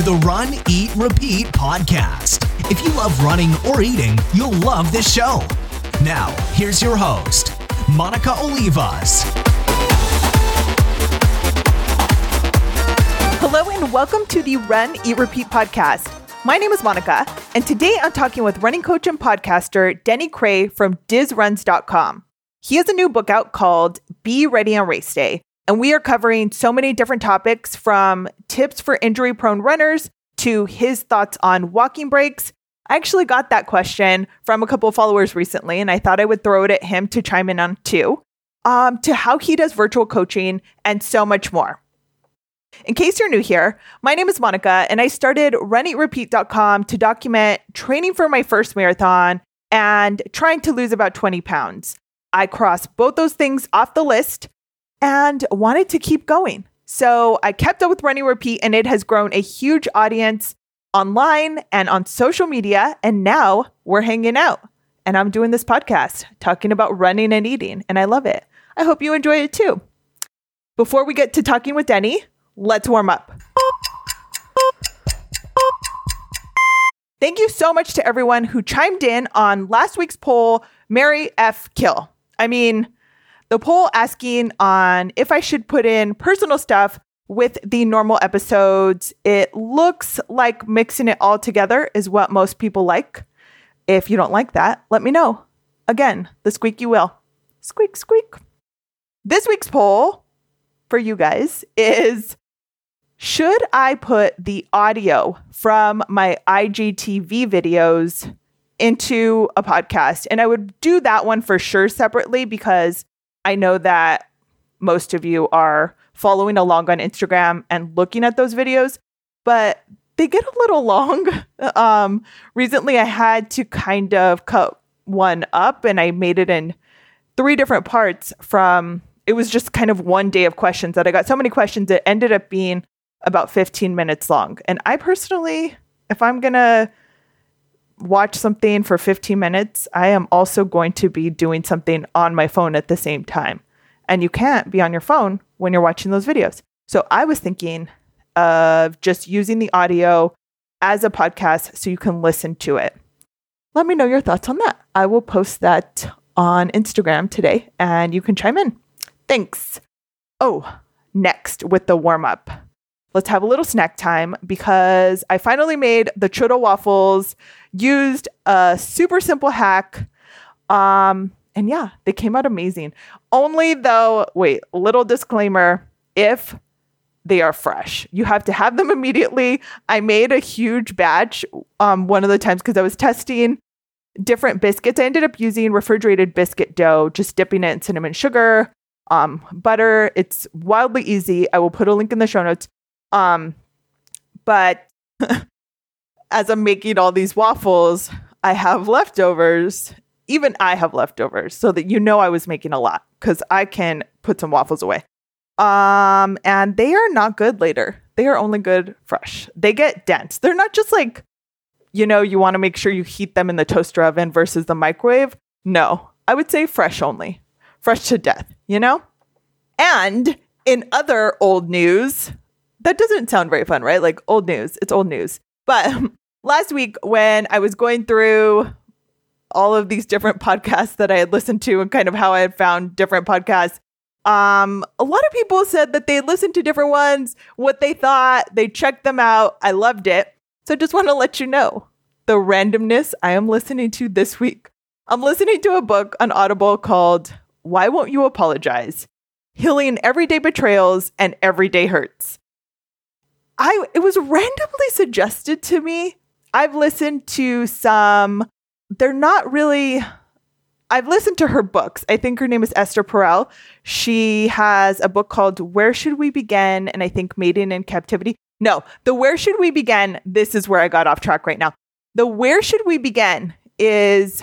to the Run, Eat, Repeat podcast. If you love running or eating, you'll love this show. Now, here's your host, Monica Olivas. Hello and welcome to the Run, Eat, Repeat podcast. My name is Monica, and today I'm talking with running coach and podcaster Denny Krahe from DizRuns.com. He has a new book out called Be Ready on Race Day, and we are covering so many different topics, from tips for injury-prone runners to his thoughts on walking breaks. I actually got that question from a couple of followers recently, and I thought I would throw it at him to chime in on too, to how he does virtual coaching and so much more. In case you're new here, my name is Monica, and I started RunEatRepeat.com to document training for my first marathon and trying to lose about 20 pounds. I crossed both those things off the list and wanted to keep going. So I kept up with Running Repeat, and it has grown a huge audience online and on social media. And now we're hanging out, and I'm doing this podcast talking about running and eating, and I love it. I hope you enjoy it too. Before we get to talking with Denny, let's warm up. Thank you so much to everyone who chimed in on last week's poll, Mary F. Kill. I mean, the poll asking on if I should put in personal stuff with the normal episodes. It looks like mixing it all together is what most people like. If you don't like that, let me know. Again, the squeaky wheel. Squeak, squeak. This week's poll for you guys is, should I put the audio from my IGTV videos into a podcast? And I would do that one for sure separately, because I know that most of you are following along on Instagram and looking at those videos, but they get a little long. Recently, I had to kind of cut one up, and I made it in three different parts from, it was just kind of one day of questions that I got so many questions. It ended up being about 15 minutes long. And I personally, if I'm going to watch something for 15 minutes, I am also going to be doing something on my phone at the same time. And you can't be on your phone when you're watching those videos. So I was thinking of just using the audio as a podcast so you can listen to it. Let me know your thoughts on that. I will post that on Instagram today, and you can chime in. Thanks. Oh, next with the warm up. Let's have a little snack time, because I finally made the churro waffles, used a super simple hack. And yeah, they came out amazing. Only though, wait, little disclaimer, if they are fresh, you have to have them immediately. I made a huge batch one of the times because I was testing different biscuits. I ended up using refrigerated biscuit dough, just dipping it in cinnamon sugar, butter. It's wildly easy. I will put a link in the show notes. But as I'm making all these waffles, I have leftovers. Even I have leftovers, so that, you know, I was making a lot, because I can put some waffles away. And they are not good later. They are only good fresh. They get dense. They're not just like, you know, you want to make sure you heat them in the toaster oven versus the microwave. No, I would say fresh only. Fresh to death, you know? And in other old news, that doesn't sound very fun, right? Like old news, it's old news. But last week, when I was going through all of these different podcasts that I had listened to and kind of how I had found different podcasts, a lot of people said that they listened to different ones, what they thought, they checked them out. I loved it. So just want to let you know the randomness I am listening to this week. I'm listening to a book on Audible called Why Won't You Apologize? Healing Everyday Betrayals and Everyday Hurts. It was randomly suggested to me. I've listened to some, they're not really, I've listened to her books. I think her name is Esther Perel. She has a book called Where Should We Begin? And I think Mating in Captivity. No, the Where Should We Begin? This is where I got off track right now. The Where Should We Begin is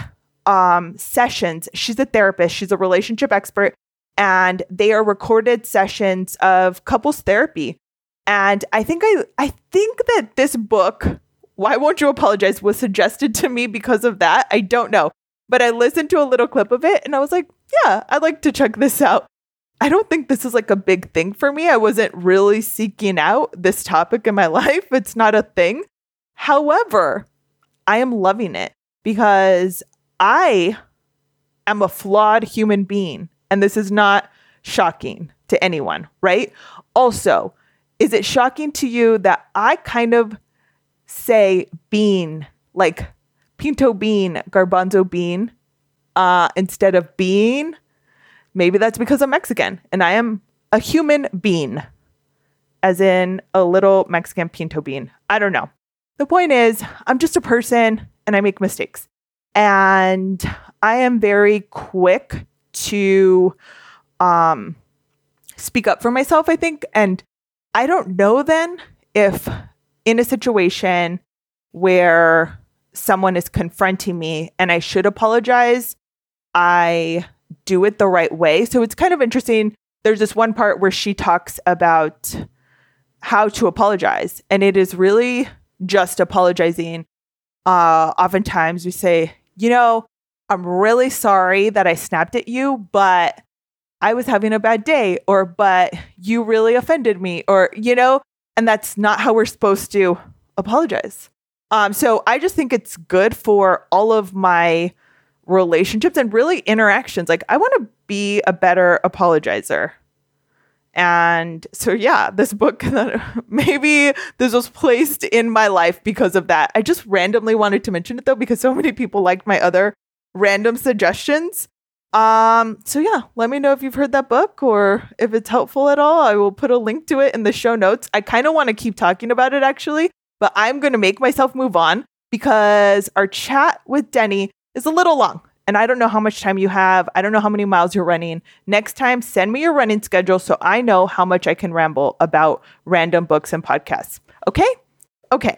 sessions. She's a therapist. She's a relationship expert. And they are recorded sessions of couples therapy. And I think that this book, Why Won't You Apologize, was suggested to me because of that. I don't know. But I listened to a little clip of it, and I was like, yeah, I'd like to check this out. I don't think this is like a big thing for me. I wasn't really seeking out this topic in my life. It's not a thing. However, I am loving it because I am a flawed human being. And this is not shocking to anyone, right? Also, is it shocking to you that I kind of say bean, like pinto bean, garbanzo bean, instead of bean? Maybe that's because I'm Mexican and I am a human bean, as in a little Mexican pinto bean. I don't know. The point is, I'm just a person and I make mistakes. And I am very quick to speak up for myself, I think. And I don't know then if in a situation where someone is confronting me and I should apologize, I do it the right way. So it's kind of interesting. There's this one part where she talks about how to apologize. And it is really just apologizing. Oftentimes we say, you know, I'm really sorry that I snapped at you, but I was having a bad day, or but you really offended me, or, you know, and that's not how we're supposed to apologize. So I just think it's good for all of my relationships and really interactions. Like, I want to be a better apologizer. And so, yeah, this book, maybe this was placed in my life because of that. I just randomly wanted to mention it, though, because so many people liked my other random suggestions. So, yeah, let me know if you've heard that book or if it's helpful at all. I will put a link to it in the show notes. I kind of want to keep talking about it, actually, but I'm going to make myself move on because our chat with Denny is a little long. And I don't know how much time you have. I don't know how many miles you're running. Next time, send me your running schedule so I know how much I can ramble about random books and podcasts. Okay? Okay.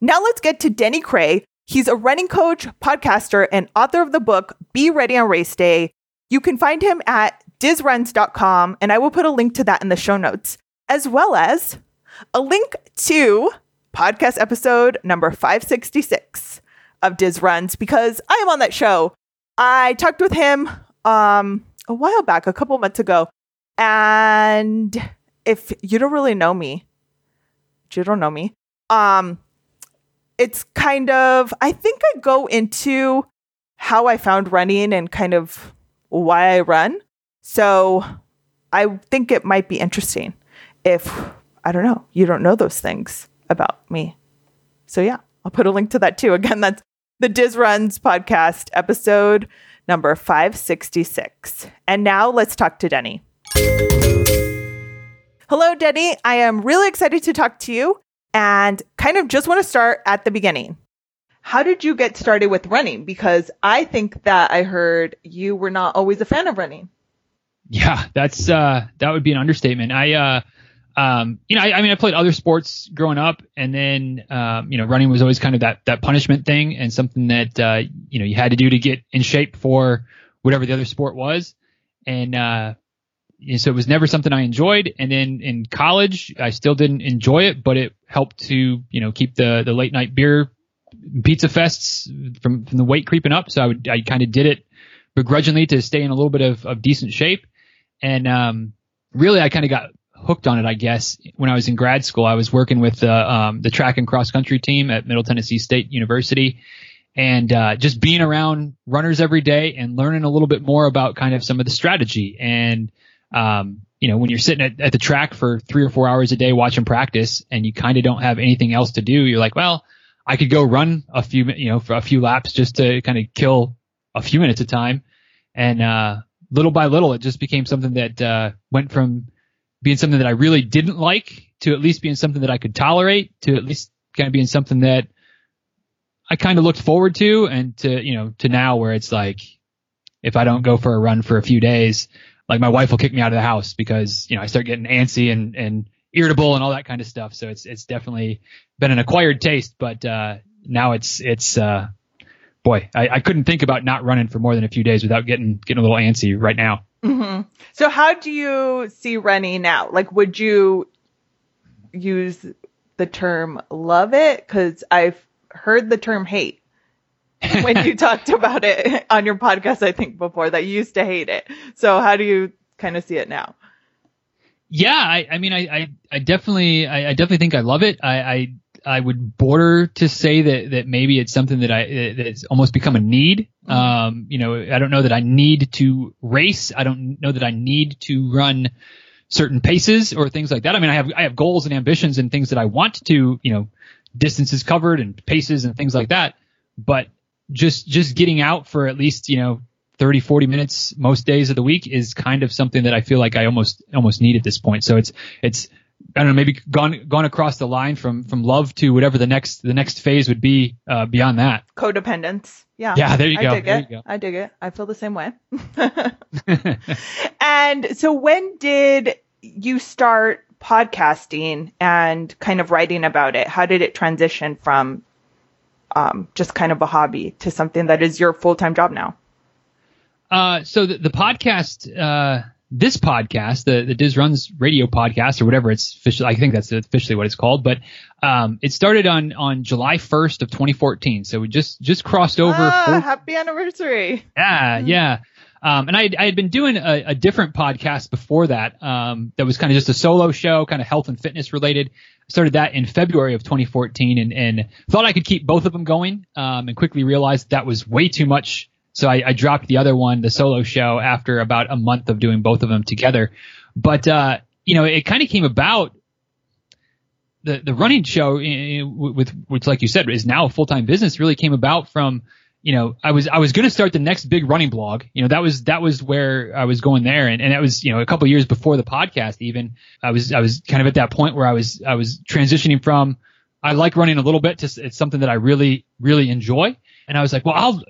Now let's get to Denny Krahe. He's a running coach, podcaster, and author of the book, Be Ready on Race Day. You can find him at DizRuns.com, and I will put a link to that in the show notes, as well as a link to podcast episode number 566 of Diz Runs, because I am on that show. I talked with him a while back, a couple months ago. And if you don't really know me, it's kind of, I think I go into how I found running and kind of why I run. So I think it might be interesting if, I don't know, you don't know those things about me. So yeah, I'll put a link to that too. Again, that's the Diz Runs podcast, episode number 566. And now let's talk to Denny. Hello, Denny. I am really excited to talk to you and kind of just want to start at the beginning. How did you get started with running? Because I think that I heard you were not always a fan of running. Yeah, that's that would be an understatement. I played other sports growing up, and then, running was always kind of that punishment thing and something that, you had to do to get in shape for whatever the other sport was. And, so it was never something I enjoyed. And then in college, I still didn't enjoy it, but it helped to, keep the late night beer pizza fests from the weight creeping up. So I kind of did it begrudgingly to stay in a little bit of decent shape. And, really I kind of got hooked on it, I guess. When I was in grad school, I was working with the track and cross country team at Middle Tennessee State University, and just being around runners every day and learning a little bit more about kind of some of the strategy. And, when you're sitting at the track for 3 or 4 hours a day watching practice and you kind of don't have anything else to do, you're like, well, I could go run a few laps just to kind of kill a few minutes of time. And little by little, it just became something that went from being something that I really didn't like to at least being something that I could tolerate, to at least kind of being something that I kind of looked forward to, and to now where it's like, if I don't go for a run for a few days, like my wife will kick me out of the house because, I start getting antsy and irritable and all that kind of stuff. So it's definitely been an acquired taste, but now I couldn't think about not running for more than a few days without getting a little antsy right now. Mm-hmm. So how do you see running now? Like, would you use the term love it? Because I've heard the term hate when you talked about it on your podcast, I think before, that you used to hate it. So how do you kind of see it now. Yeah, I mean, I definitely think I love it. I would border to say that maybe it's something that's almost become a need. I don't know that I need to race. I don't know that I need to run certain paces or things like that. I mean, I have goals and ambitions and things that I want to, distances covered and paces and things like that. But just getting out for at least, 30, 40 minutes most days of the week is kind of something that I feel like I almost need at this point. So it's I don't know, maybe gone across the line from love to whatever the next phase would be beyond that. Codependence. Yeah. Yeah, I dig it. I feel the same way. And so when did you start podcasting and kind of writing about it? How did it transition from just kind of a hobby to something that is your full-time job now? So the podcast, this podcast, the Diz Runs Radio podcast or whatever it's officially, I think that's officially what it's called, but, it started on July 1st of 2014. So we just crossed over. Happy anniversary. Yeah. Yeah. And I had been doing a different podcast before that, that was kind of just a solo show, kind of health and fitness related. I started that in February of 2014 and thought I could keep both of them going, and quickly realized that was way too much. So I dropped the other one, the solo show, after about a month of doing both of them together. But, it kind of came about. The running show, which, like you said, is now a full-time business, really came about from, I was going to start the next big running blog. That was where I was going there. And that was, a couple of years before the podcast even. I was kind of at that point where I was transitioning from, I like running a little bit, to it's something that I really, really enjoy. And I was like, well,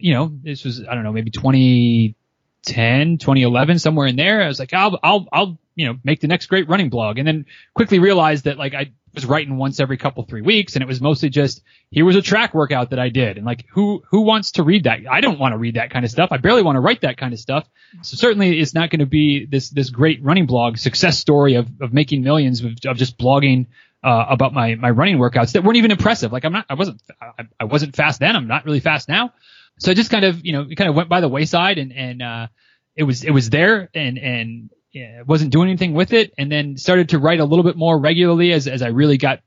this was, I don't know, maybe 2010, 2011, somewhere in there. I was like, I'll, make the next great running blog. And then quickly realized that like I was writing once every couple, 3 weeks. And it was mostly just, here was a track workout that I did. And like, who wants to read that? I don't want to read that kind of stuff. I barely want to write that kind of stuff. So certainly it's not going to be this great running blog success story of making millions of just blogging about my running workouts that weren't even impressive. Like I wasn't fast then. I'm not really fast now. So I just kind of, it kind of went by the wayside and it was there and yeah, wasn't doing anything with it. And then started to write a little bit more regularly as I really got,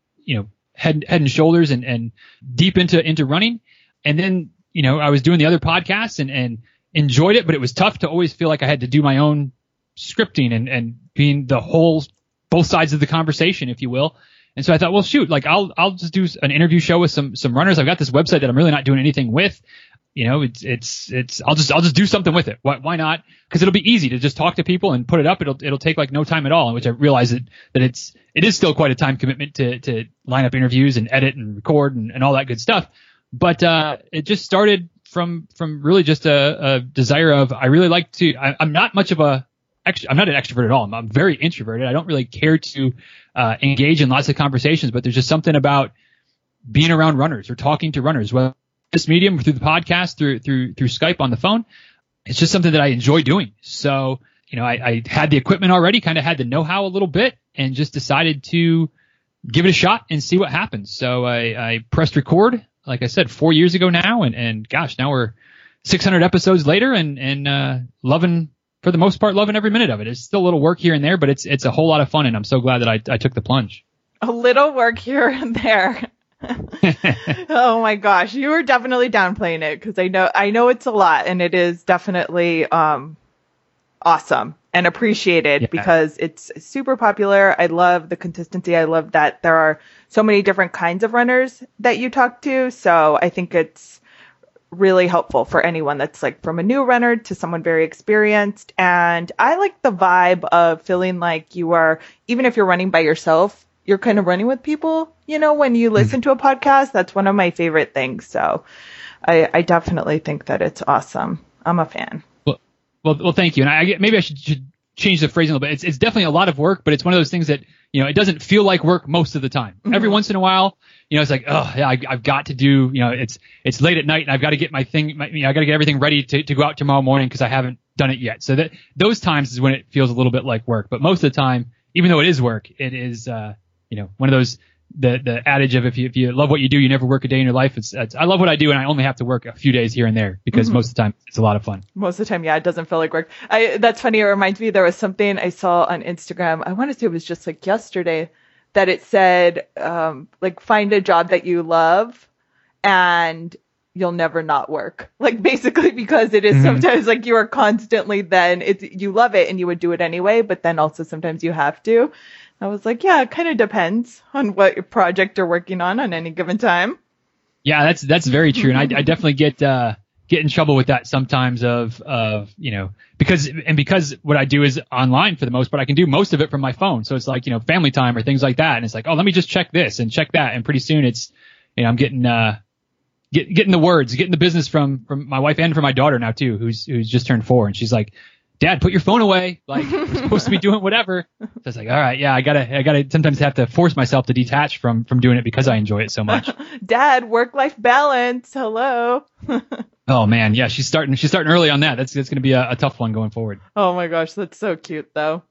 head and shoulders and deep into running. And then, I was doing the other podcasts and enjoyed it, but it was tough to always feel like I had to do my own scripting and being the whole, both sides of the conversation, if you will. And so I thought, well, shoot, like I'll just do an interview show with some runners. I've got this website that I'm really not doing anything with, it's I'll just do something with it. Why not? Cause it'll be easy to just talk to people and put it up. It'll take like no time at all. Which I realize that it is still quite a time commitment to line up interviews and edit and record and all that good stuff. But, it just started from really just a desire of, I really like to, I'm not much of I'm not an extrovert at all. I'm very introverted. I don't really care to engage in lots of conversations, but there's just something about being around runners or talking to runners, whether this medium or through the podcast, through Skype on the phone. It's just something that I enjoy doing. So, I had the equipment already, kind of had the know-how a little bit, and just decided to give it a shot and see what happens. So I pressed record, like I said, 4 years ago now, and gosh, now we're 600 episodes later and for the most part, loving every minute of it. It's still a little work here and there, but it's a whole lot of fun, and I'm so glad that I took the plunge. A little work here and there. Oh my gosh, you were definitely downplaying it because I know it's a lot, and it is definitely awesome and appreciated because it's super popular. I love the consistency. I love that there are so many different kinds of runners that you talk to. So I think it's really helpful for anyone that's like from a new runner to someone very experienced. And I like the vibe of feeling like you are, even if you're running by yourself, you're kind of running with people, when you listen to a podcast. That's one of my favorite things. So I definitely think that it's awesome. I'm a fan. Well, thank you. And maybe I should change the phrase a little bit. It's definitely a lot of work, but it's one of those things that, it doesn't feel like work most of the time. Mm-hmm. Every once in a while, it's like, oh yeah, I've got to do, it's late at night and I've got to get my thing, I got to get everything ready to go out tomorrow morning because I haven't done it yet. So that those times is when it feels a little bit like work, but most of the time, even though it is work, it is, one of those the adage of if you love what you do, you never work a day in your life. It's I love what I do, and I only have to work a few days here and there because most of the time it's a lot of fun. Most of the time, yeah, it doesn't feel like work. That's funny. It reminds me, there was something I saw on Instagram. I want to say it was just like yesterday, that it said like, find a job that you love and you'll never not work. Like, basically, because it is sometimes like you are constantly, then it's, you love it and you would do it anyway, but then also sometimes you have to. I was like, yeah, it kind of depends on what project you're working on any given time. Yeah, that's very true. And I definitely get in trouble with that sometimes of, you know, because what I do is online for the most, but I can do most of it from my phone. So it's like, you know, family time or things like that. And it's like, oh, let me just check this and check that. And pretty soon it's, you know, I'm getting, getting the words, getting the business from my wife and from my daughter now too, who's just turned 4. And she's like, Dad, put your phone away. Like, we're supposed to be doing whatever. So I was like, all right, yeah, I gotta sometimes have to force myself to detach from doing it because I enjoy it so much. Dad, work-life balance. Hello. Oh man. Yeah. She's starting early on that. That's going to be a tough one going forward. Oh my gosh. That's so cute though.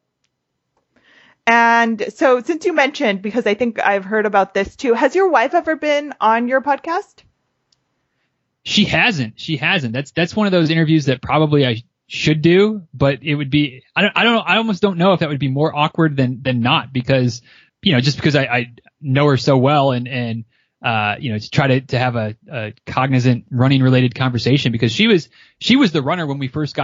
And so, since you mentioned, because I think I've heard about this too, has your wife ever been on your podcast? She hasn't. That's one of those interviews that probably I should do, but it would be, I don't know. I almost don't know if that would be more awkward than not, because, you know, just because I know her so well and you know, to try to have a cognizant running related conversation, because she was the runner when we first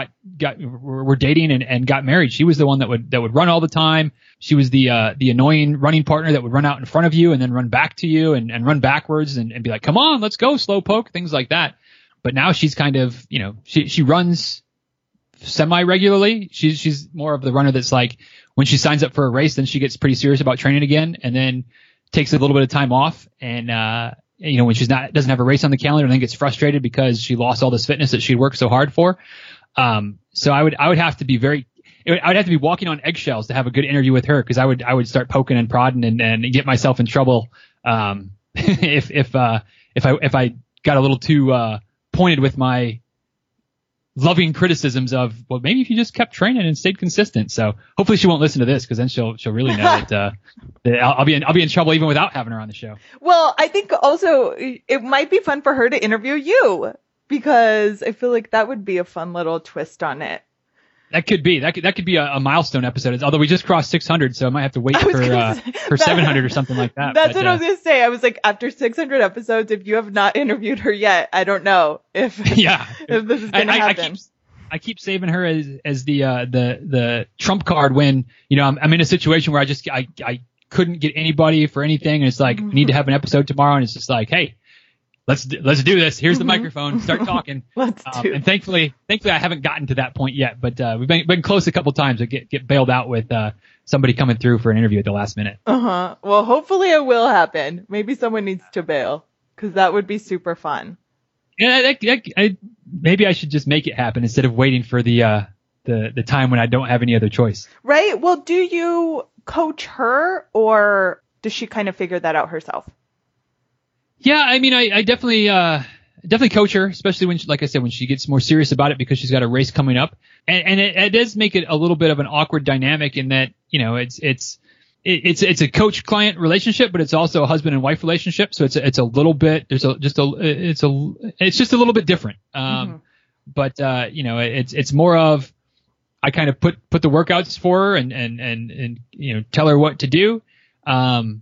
were dating and got married. She was the one that would run all the time. She was the annoying running partner that would run out in front of you and then run back to you and run backwards and be like, come on, let's go, slowpoke, things like that. But now she's kind of, you know, she runs semi regularly. She's more of the runner that's like, when she signs up for a race, then she gets pretty serious about training again, and then takes a little bit of time off, and you know, when she's not, doesn't have a race on the calendar, and then gets frustrated because she lost all this fitness that she worked so hard for. So I would have to be I would have to be walking on eggshells to have a good interview with her, because I would start poking and prodding and get myself in trouble if I got a little too pointed with my loving criticisms of, well, maybe if you just kept training and stayed consistent. So hopefully she won't listen to this, because then she'll really know that I'll be in trouble even without having her on the show. Well, I think also it might be fun for her to interview you, because I feel like that would be a fun little twist on it. That could be a milestone episode. Although we just crossed 600, so I might have to wait for 700 or something like that. That's what I was going to say. I was like, after 600 episodes, if you have not interviewed her yet, I don't know if this is going to happen. I keep saving her as the trump card when, you know, I'm in a situation where I couldn't get anybody for anything, and it's like, I need to have an episode tomorrow, and it's just like, hey, Let's do this. Here's the microphone. Start talking. And thankfully, I haven't gotten to that point yet. But we've been close a couple times. I get bailed out with somebody coming through for an interview at the last minute. Well, hopefully it will happen. Maybe someone needs to bail, because that would be super fun. Yeah, maybe I should just make it happen instead of waiting for the time when I don't have any other choice. Right. Well, do you coach her, or does she kind of figure that out herself? Yeah, I mean, I definitely coach her, especially when, like I said, when she gets more serious about it, because she's got a race coming up, and it does make it a little bit of an awkward dynamic in that, you know, it's a coach-client relationship, but it's also a husband and wife relationship, so it's a little bit, it's just a little bit different. But you know, it's more of, I kind of put the workouts for her and you know, tell her what to do, but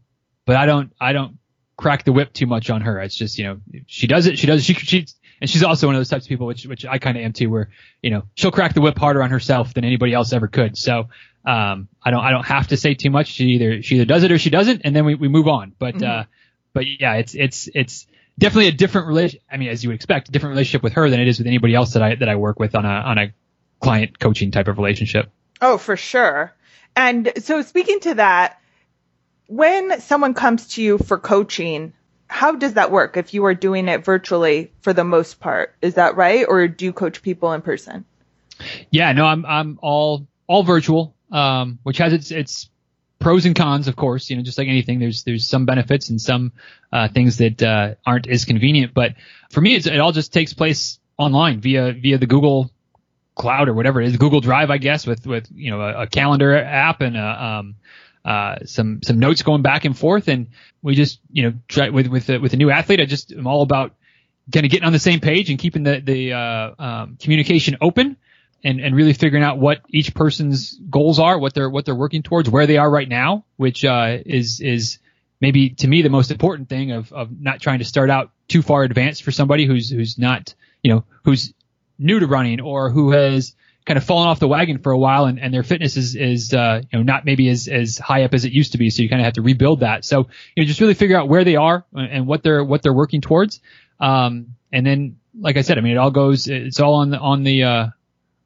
I don't crack the whip too much on her. It's just, you know, she does it, and she's also one of those types of people, which I kind of am too, where, you know, she'll crack the whip harder on herself than anybody else ever could. So I don't have to say too much. She either does it or she doesn't, and then we move on. But but yeah, it's definitely a different relation. I mean, as you would expect, a different relationship with her than it is with anybody else that I work with on a client coaching type of relationship. Oh, for sure. And so, speaking to that, when someone comes to you for coaching, how does that work if you are doing it virtually for the most part? Is that right? Or do you coach people in person? Yeah, no, I'm all virtual, which has its pros and cons, of course. You know, just like anything, there's some benefits and some things that aren't as convenient. But for me, it all just takes place online via the Google Cloud or whatever it is, Google Drive, I guess, with you know, a calendar app and a some notes going back and forth, and we just, you know, try with a new athlete. I just am all about kind of getting on the same page and keeping the communication open, and really figuring out what each person's goals are, what they're working towards, where they are right now, which is maybe to me the most important thing of not trying to start out too far advanced for somebody who's not, you know, who's new to running or who has kind of fallen off the wagon for a while, and their fitness is you know, not maybe as high up as it used to be. So you kind of have to rebuild that. So, you know, just really figure out where they are and what they're working towards. And then, like I said, I mean, it's all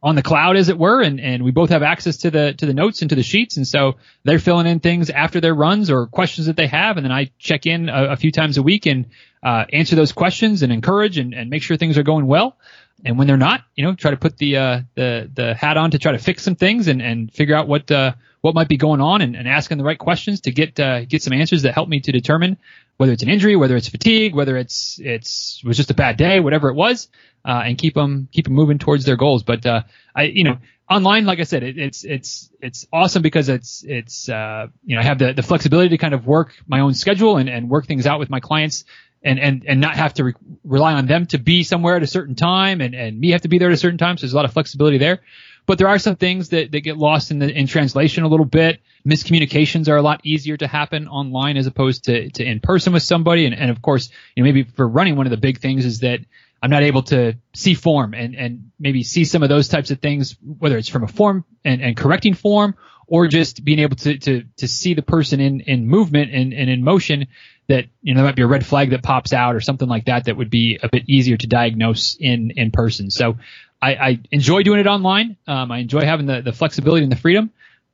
on the cloud, as it were, and we both have access to the notes and to the sheets. And so they're filling in things after their runs or questions that they have. And then I check in a few times a week and answer those questions and encourage and make sure things are going well. And when they're not, you know, try to put the hat on to try to fix some things and figure out what might be going on and asking the right questions to get some answers that help me to determine whether it's an injury, whether it's fatigue, whether it was just a bad day, whatever it was, and keep them moving towards their goals. But I, you know, online, like I said, it's awesome because it's you know, I have the flexibility to kind of work my own schedule and work things out with my clients. And not have to rely on them to be somewhere at a certain time and me have to be there at a certain time. So there's a lot of flexibility there. But there are some things that get lost in translation a little bit. Miscommunications are a lot easier to happen online as opposed to in person with somebody. And of course, you know, maybe for running, one of the big things is that I'm not able to see form and maybe see some of those types of things, whether it's from a form and correcting form or just being able to see the person in movement and in motion, that, you know, there might be a red flag that pops out or something like that would be a bit easier to diagnose in person. So I enjoy doing it online. I enjoy having the flexibility and the freedom.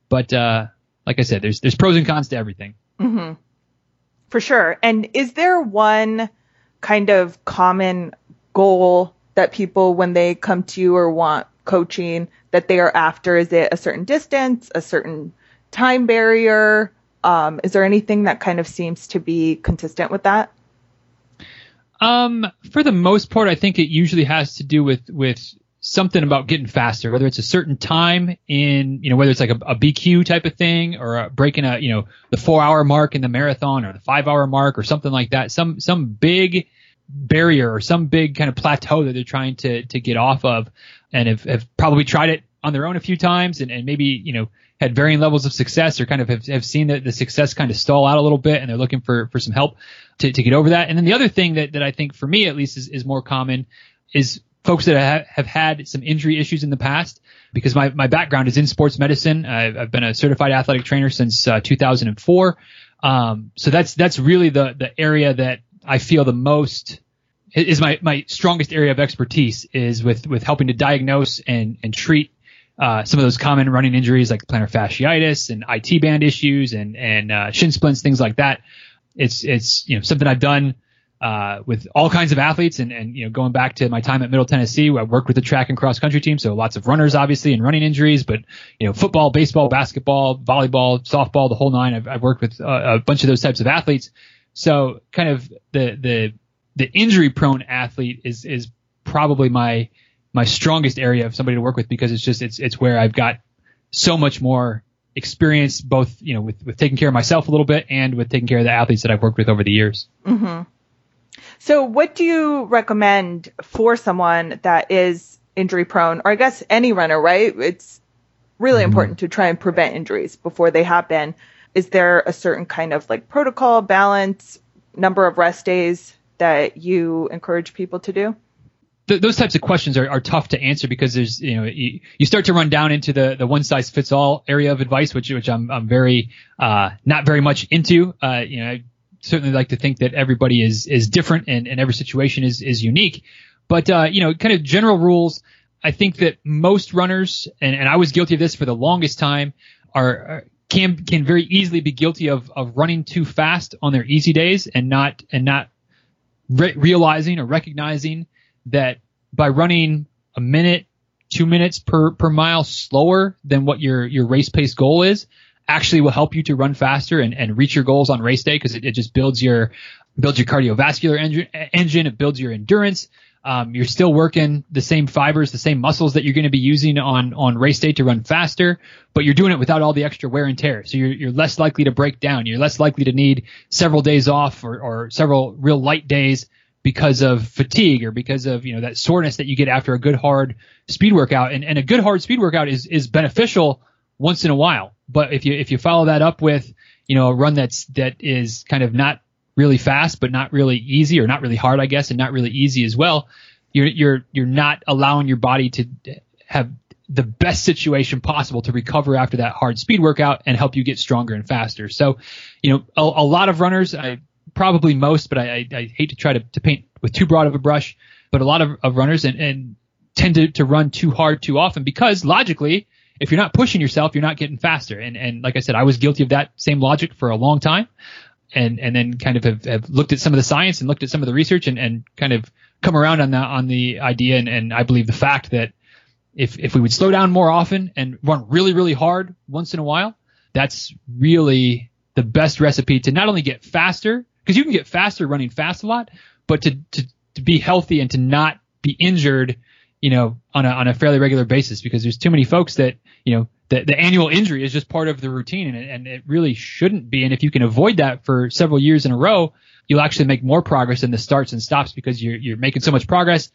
But like I said, there's pros and cons to everything. Mm-hmm. For sure. And is there one kind of common goal that people, when they come to you or want coaching, that they are after? Is it a certain distance, a certain time barrier? Is there anything that kind of seems to be consistent with that? For the most part, I think it usually has to do with something about getting faster, whether it's a certain time in, you know, whether it's like a BQ type of thing or breaking a, you know, the 4-hour mark in the marathon or the 5-hour mark or something like that. Some big barrier or some big kind of plateau that they're trying to get off of, and have probably tried it on their own a few times and maybe, you know, had varying levels of success or kind of have seen the success kind of stall out a little bit, and they're looking for some help to get over that. And then the other thing that I think for me at least is more common is folks that have had some injury issues in the past, because my background is in sports medicine. I've been a certified athletic trainer since 2004. So that's really the area that I feel the most is my strongest area of expertise is with helping to diagnose and treat some of those common running injuries like plantar fasciitis and IT band issues and shin splints, things like that. It's you know, something I've done with all kinds of athletes, and you know, going back to my time at Middle Tennessee, where I worked with the track and cross country team, so lots of runners obviously and running injuries, but you know, football, baseball, basketball, volleyball, softball, the whole nine. I've worked with a bunch of those types of athletes. So kind of the injury prone athlete is probably my strongest area of somebody to work with, because it's where I've got so much more experience, both, you know, with taking care of myself a little bit and with taking care of the athletes that I've worked with over the years. Mm-hmm. So what do you recommend for someone that is injury prone, or I guess any runner, right? It's really mm-hmm. important to try and prevent injuries before they happen. Is there a certain kind of like protocol, balance, number of rest days that you encourage people to do? Those types of questions are tough to answer, because there's, you know, you start to run down into the one size fits all area of advice, which I'm very, not very much into. You know, I certainly like to think that everybody is different and every situation is unique, but, you know, kind of general rules. I think that most runners, and I was guilty of this for the longest time, can very easily be guilty of running too fast on their easy days and not realizing or recognizing that by running a minute, 2 minutes per mile slower than what your race pace goal is, actually will help you to run faster and reach your goals on race day, because it just builds your cardiovascular engine, it builds your endurance. You're still working the same fibers, the same muscles that you're going to be using on race day to run faster, but you're doing it without all the extra wear and tear. So you're less likely to break down. You're less likely to need several days off or several real light days because of fatigue or because of, that soreness that you get after a good hard speed workout. And a good hard speed workout is beneficial once in a while. But if you follow that up with, a run that is kind of not really fast, but not really easy, or not really hard, I guess, and not really easy as well, you're not allowing your body to have the best situation possible to recover after that hard speed workout and help you get stronger and faster. So, a lot of runners, probably most, but I hate to try to paint with too broad of a brush, but a lot of runners and tend to run too hard too often, because logically, if you're not pushing yourself, you're not getting faster. And like I said, I was guilty of that same logic for a long time. And then kind of have looked at some of the science and looked at some of the research and kind of come around on the idea and I believe the fact that if we would slow down more often and run really, really hard once in a while, that's really the best recipe to not only get faster, because you can get faster running fast a lot, but to be healthy and to not be injured, on a fairly regular basis, because there's too many folks that, the annual injury is just part of the routine and it really shouldn't be. And if you can avoid that for several years in a row, you'll actually make more progress in the starts and stops, because you're making so much progress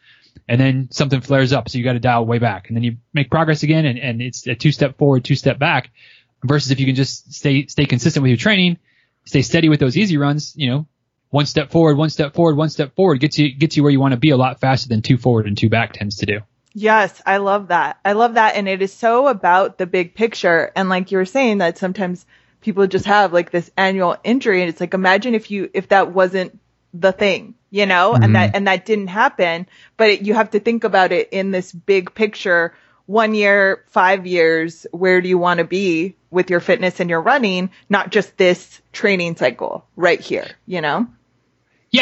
and then something flares up. So you got to dial way back and then you make progress again. And it's a 2-step forward, 2-step back, versus if you can just stay consistent with your training, stay steady with those easy runs, 1 step forward gets you where you want to be a lot faster than 2 forward and 2 back tends to do. Yes, I love that. I love that. And it is so about the big picture. And like you were saying, that sometimes people just have like this annual injury. And it's like, imagine if that wasn't the thing, mm-hmm. and that didn't happen. But you have to think about it in this big picture. 1 year, 5 years, where do you want to be with your fitness and your running? Not just this training cycle right here, Yeah.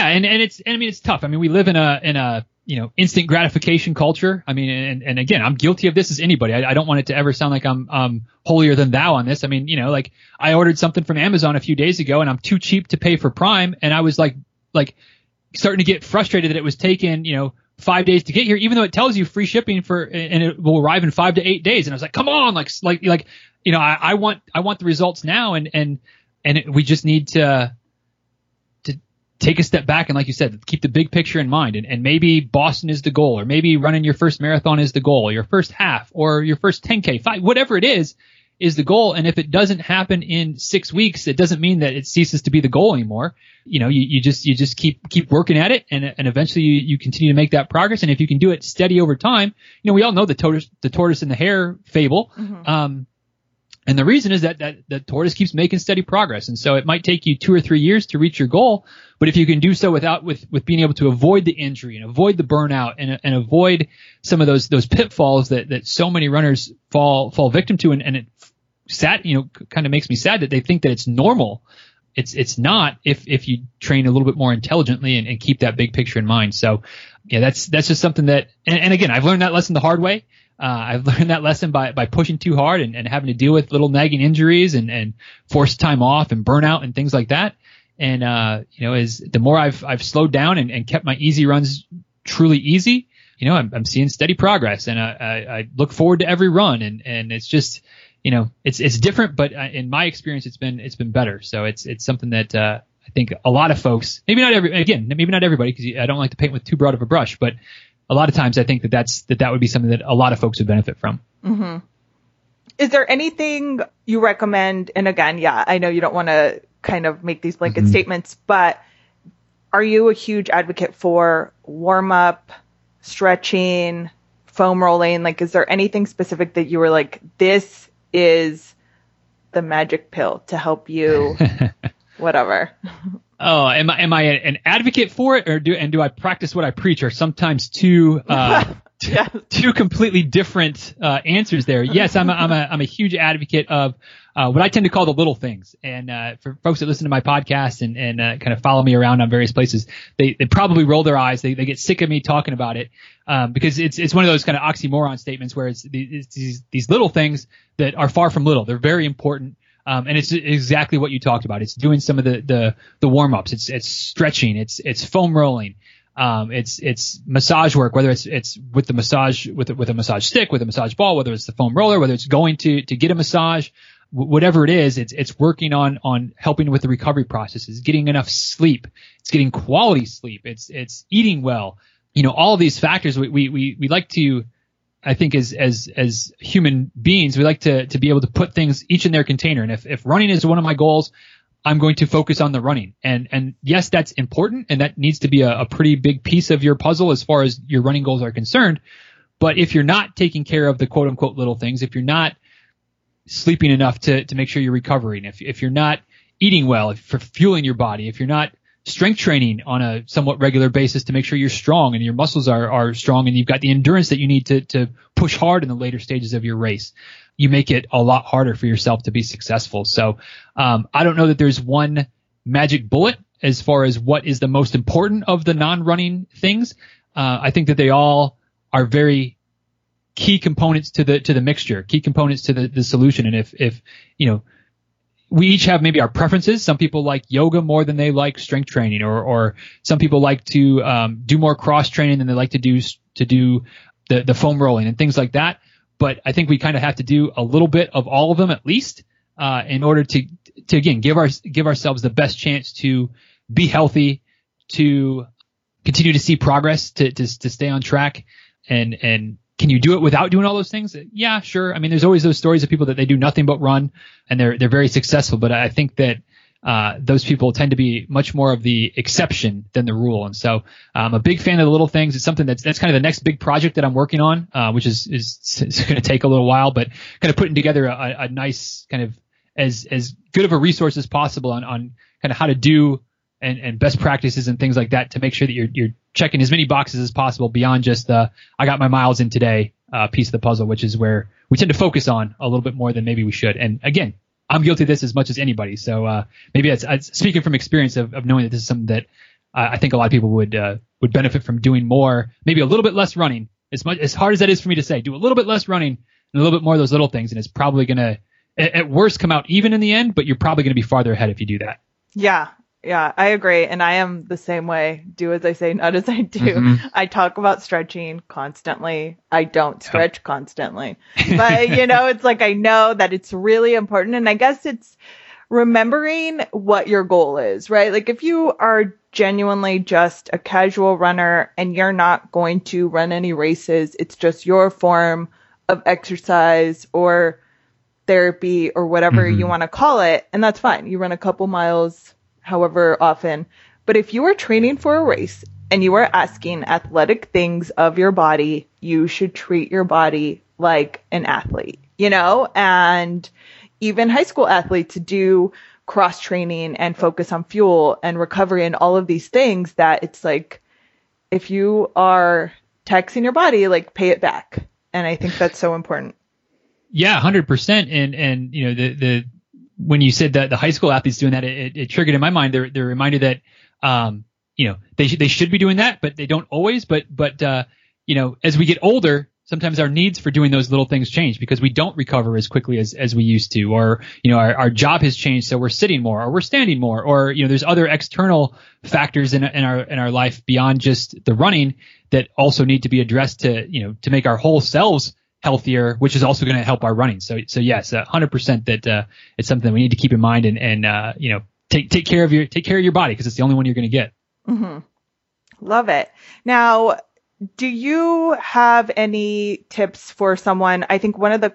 And it's tough. We live in a instant gratification culture. And again, I'm guilty of this as anybody. I don't want it to ever sound like I'm holier than thou on this. Like I ordered something from Amazon a few days ago and I'm too cheap to pay for Prime. And I was like starting to get frustrated that it was taking, 5 days to get here, even though it tells you free shipping and it will arrive in 5 to 8 days. And I was like, come on, I want the results now. And we just need to take a step back and, like you said, keep the big picture in mind. And maybe Boston is the goal, or maybe running your first marathon is the goal, or your first half, or your first 10K, whatever it is the goal. And if it doesn't happen in 6 weeks, it doesn't mean that it ceases to be the goal anymore. You just keep working at it, and eventually you continue to make that progress. And if you can do it steady over time, we all know the tortoise and the hare fable. Mm-hmm. And the reason is that the tortoise keeps making steady progress. And so it might take you 2 or 3 years to reach your goal. But if you can do so with being able to avoid the injury and avoid the burnout and avoid some of those pitfalls that so many runners fall victim to. And it's sad, kind of makes me sad that they think that it's normal. It's not if you train a little bit more intelligently and keep that big picture in mind. So yeah, that's just something that, and again, I've learned that lesson the hard way. I've learned that lesson by pushing too hard and having to deal with little nagging injuries and forced time off and burnout and things like that. And, as the more I've slowed down and kept my easy runs truly easy, I'm seeing steady progress, and I look forward to every run. And it's just, it's different, but in my experience, it's been better. So it's something that, I think a lot of folks, maybe not everybody, because I don't like to paint with too broad of a brush, but a lot of times I think that would be something that a lot of folks would benefit from. Mm-hmm. Is there anything you recommend? And again, yeah, I know you don't want to kind of make these blanket mm-hmm. statements, but are you a huge advocate for warm up, stretching, foam rolling? Like, is there anything specific that you were like, this is the magic pill to help you, whatever? Oh, am I an advocate for it, or do I practice what I preach? Or sometimes yes. two completely different answers there. Yes, I'm a huge advocate of what I tend to call the little things. And for folks that listen to my podcast and kind of follow me around on various places, they probably roll their eyes. They get sick of me talking about it because it's one of those kind of oxymoron statements where it's these little things that are far from little. They're very important. And it's exactly what you talked about. It's doing some of the warm ups. It's stretching. It's foam rolling. It's massage work, whether it's with the massage, with a massage stick, with a massage ball, whether it's the foam roller, whether it's going to get a massage, whatever it is, it's working on helping with the recovery processes, getting enough sleep, it's getting quality sleep, it's eating well, you know, all of these factors we like to, I think as human beings, we like to be able to put things each in their container. And if running is one of my goals, I'm going to focus on the running. And yes, that's important. And that needs to be a pretty big piece of your puzzle as far as your running goals are concerned. But if you're not taking care of the quote unquote little things, if you're not sleeping enough to make sure you're recovering, if you're not eating well, if you're fueling your body, if you're not strength training on a somewhat regular basis to make sure you're strong and your muscles are strong and you've got the endurance that you need to push hard in the later stages of your race, you make it a lot harder for yourself to be successful. So I don't know that there's one magic bullet as far as what is the most important of the non-running things. I think that they all are very key components to the mixture, key components to the solution. And if you know, we each have maybe our preferences. Some people like yoga more than they like strength training, or some people like to do more cross training than they like to do the foam rolling and things like that. But I think we kind of have to do a little bit of all of them at least, in order to again give ourselves the best chance to be healthy, to continue to see progress, to stay on track. And can you do it without doing all those things? Yeah, sure. I mean, there's always those stories of people that they do nothing but run and they're very successful. But I think that those people tend to be much more of the exception than the rule. And so I'm a big fan of the little things. It's something that's kind of the next big project that I'm working on, which is going to take a little while, but kind of putting together a nice kind of as good of a resource as possible on kind of how to do and best practices and things like that to make sure that you're checking as many boxes as possible beyond just the I got my miles in today piece of the puzzle, which is where we tend to focus on a little bit more than maybe we should. And again, I'm guilty of this as much as anybody. So maybe it's speaking from experience of knowing that this is something that I think a lot of people would benefit from doing more, maybe a little bit less running. As hard as that is for me to say, do a little bit less running and a little bit more of those little things. And it's probably going to, at worst, come out even in the end, but you're probably going to be farther ahead if you do that. Yeah. Yeah, I agree. And I am the same way. Do as I say, not as I do. Mm-hmm. I talk about stretching constantly. I don't stretch constantly. But, you know, it's like I know that it's really important. And I guess it's remembering what your goal is, right? Like if you are genuinely just a casual runner and you're not going to run any races, it's just your form of exercise or therapy or whatever mm-hmm. you want to call it. And that's fine. You run a couple miles however often. But if you are training for a race and you are asking athletic things of your body, you should treat your body like an athlete, you know, and even high school athletes do cross training and focus on fuel and recovery and all of these things that it's like, if you are taxing your body, like pay it back. And I think that's so important. Yeah, 100%. And, you know, when you said that the high school athletes doing that, it triggered in my mind the reminder that, you know, they should be doing that, but they don't always. But you know, as we get older, sometimes our needs for doing those little things change because we don't recover as quickly as we used to, or, you know, our job has changed. So we're sitting more or we're standing more, or, you know, there's other external factors in our life beyond just the running that also need to be addressed to, you know, to make our whole selves healthier, which is also going to help our running. So yes, 100% that it's something we need to keep in mind and you know, take care of your body because it's the only one you're going to get. Mm-hmm. Love it. Now, do you have any tips for someone? I think one of the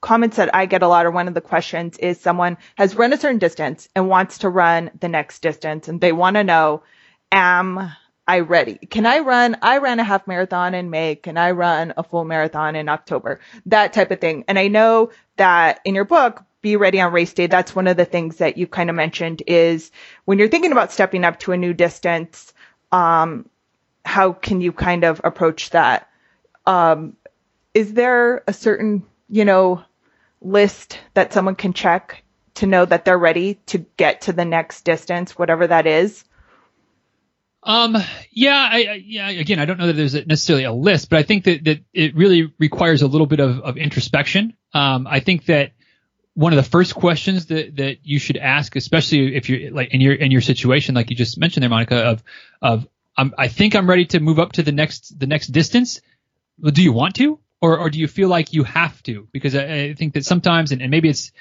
comments that I get a lot, or one of the questions, is someone has run a certain distance and wants to run the next distance, and they want to know, am I ready? Can I run? I ran a half marathon in May. Can I run a full marathon in October? That type of thing. And I know that in your book, Be Ready on Race Day, that's one of the things that you kind of mentioned is when you're thinking about stepping up to a new distance, how can you kind of approach that? Is there a certain, you know, list that someone can check to know that they're ready to get to the next distance, whatever that is? Again, I don't know that there's necessarily a list, but I think that it really requires a little bit of introspection. I think that one of the first questions that you should ask, especially if you're like in your situation, like you just mentioned there, Monica, of I think I'm ready to move up to the next distance. Well, do you want to, or do you feel like you have to? Because I think that sometimes, and maybe it's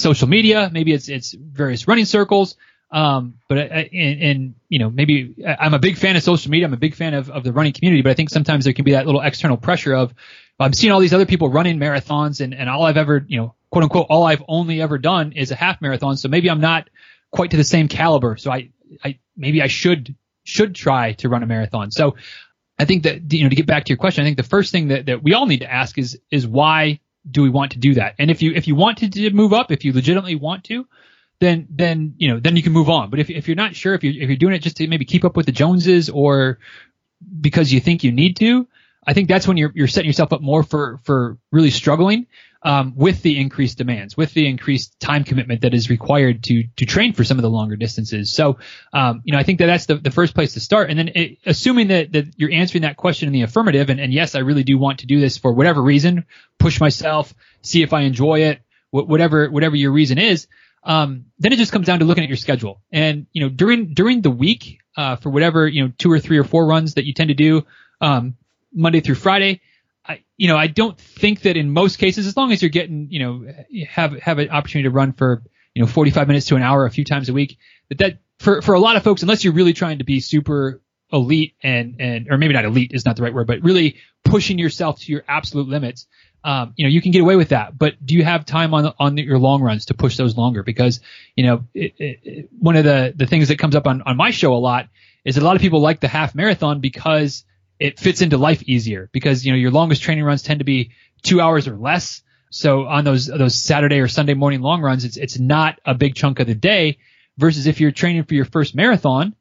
social media, maybe it's various running circles. Maybe I'm a big fan of social media. I'm a big fan of the running community, but I think sometimes there can be that little external pressure of, I'm seeing all these other people running marathons and all I've ever, quote unquote, all I've only ever done is a half marathon. So maybe I'm not quite to the same caliber. So I should try to run a marathon. So I think that, to get back to your question, I think the first thing that we all need to ask is why do we want to do that? And if you want to move up, if you legitimately want to, then you can move on. But if you're not sure, if you're doing it just to maybe keep up with the Joneses or because you think you need to, I think that's when you're setting yourself up more for really struggling with the increased demands, with the increased time commitment that is required to train for some of the longer distances. So, I think that that's the first place to start. And then assuming that you're answering that question in the affirmative, and yes, I really do want to do this for whatever reason, push myself, see if I enjoy it, whatever your reason is. Then it just comes down to looking at your schedule and, during the week, for whatever, two or three or four runs that you tend to do, Monday through Friday, I don't think that in most cases, as long as you're getting, have an opportunity to run for, 45 minutes to an hour a few times a week, that for a lot of folks, unless you're really trying to be super elite and, or maybe not elite is not the right word, but really pushing yourself to your absolute limits, you can get away with that, but do you have time on your long runs to push those longer? Because, one of the things that comes up on my show a lot is a lot of people like the half marathon because it fits into life easier, because, your longest training runs tend to be 2 hours or less. So on those Saturday or Sunday morning long runs, it's not a big chunk of the day, versus if you're training for your first marathon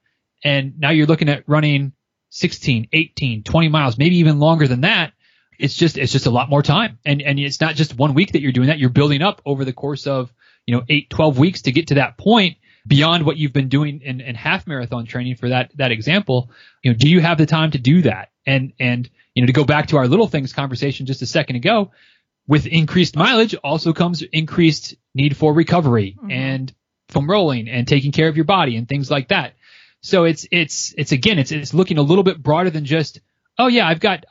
and now you're looking at running 16, 18, 20 miles, maybe even longer than that. It's just a lot more time. And it's not just 1 week that you're doing that. You're building up over the course of, 8, 12 weeks to get to that point beyond what you've been doing in half marathon training for that example. Do you have the time to do that? And to go back to our little things conversation just a second ago, with increased mileage also comes increased need for recovery and foam rolling and taking care of your body and things like that. So it's looking a little bit broader than just, oh yeah, I've got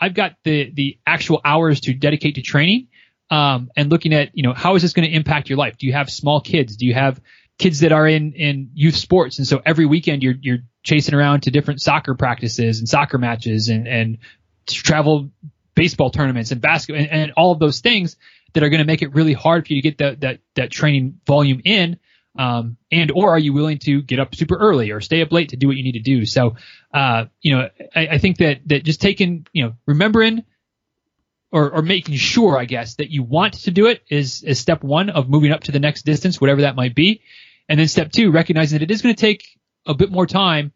the actual hours to dedicate to training, and looking at, how is this going to impact your life? Do you have small kids? Do you have kids that are in youth sports? And so every weekend you're chasing around to different soccer practices and soccer matches and travel baseball tournaments and basketball and all of those things that are going to make it really hard for you to get that training volume in. Or are you willing to get up super early or stay up late to do what you need to do? So, I think that just taking, remembering or making sure, I guess, that you want to do it is step one of moving up to the next distance, whatever that might be. And then step two, recognizing that it is going to take a bit more time,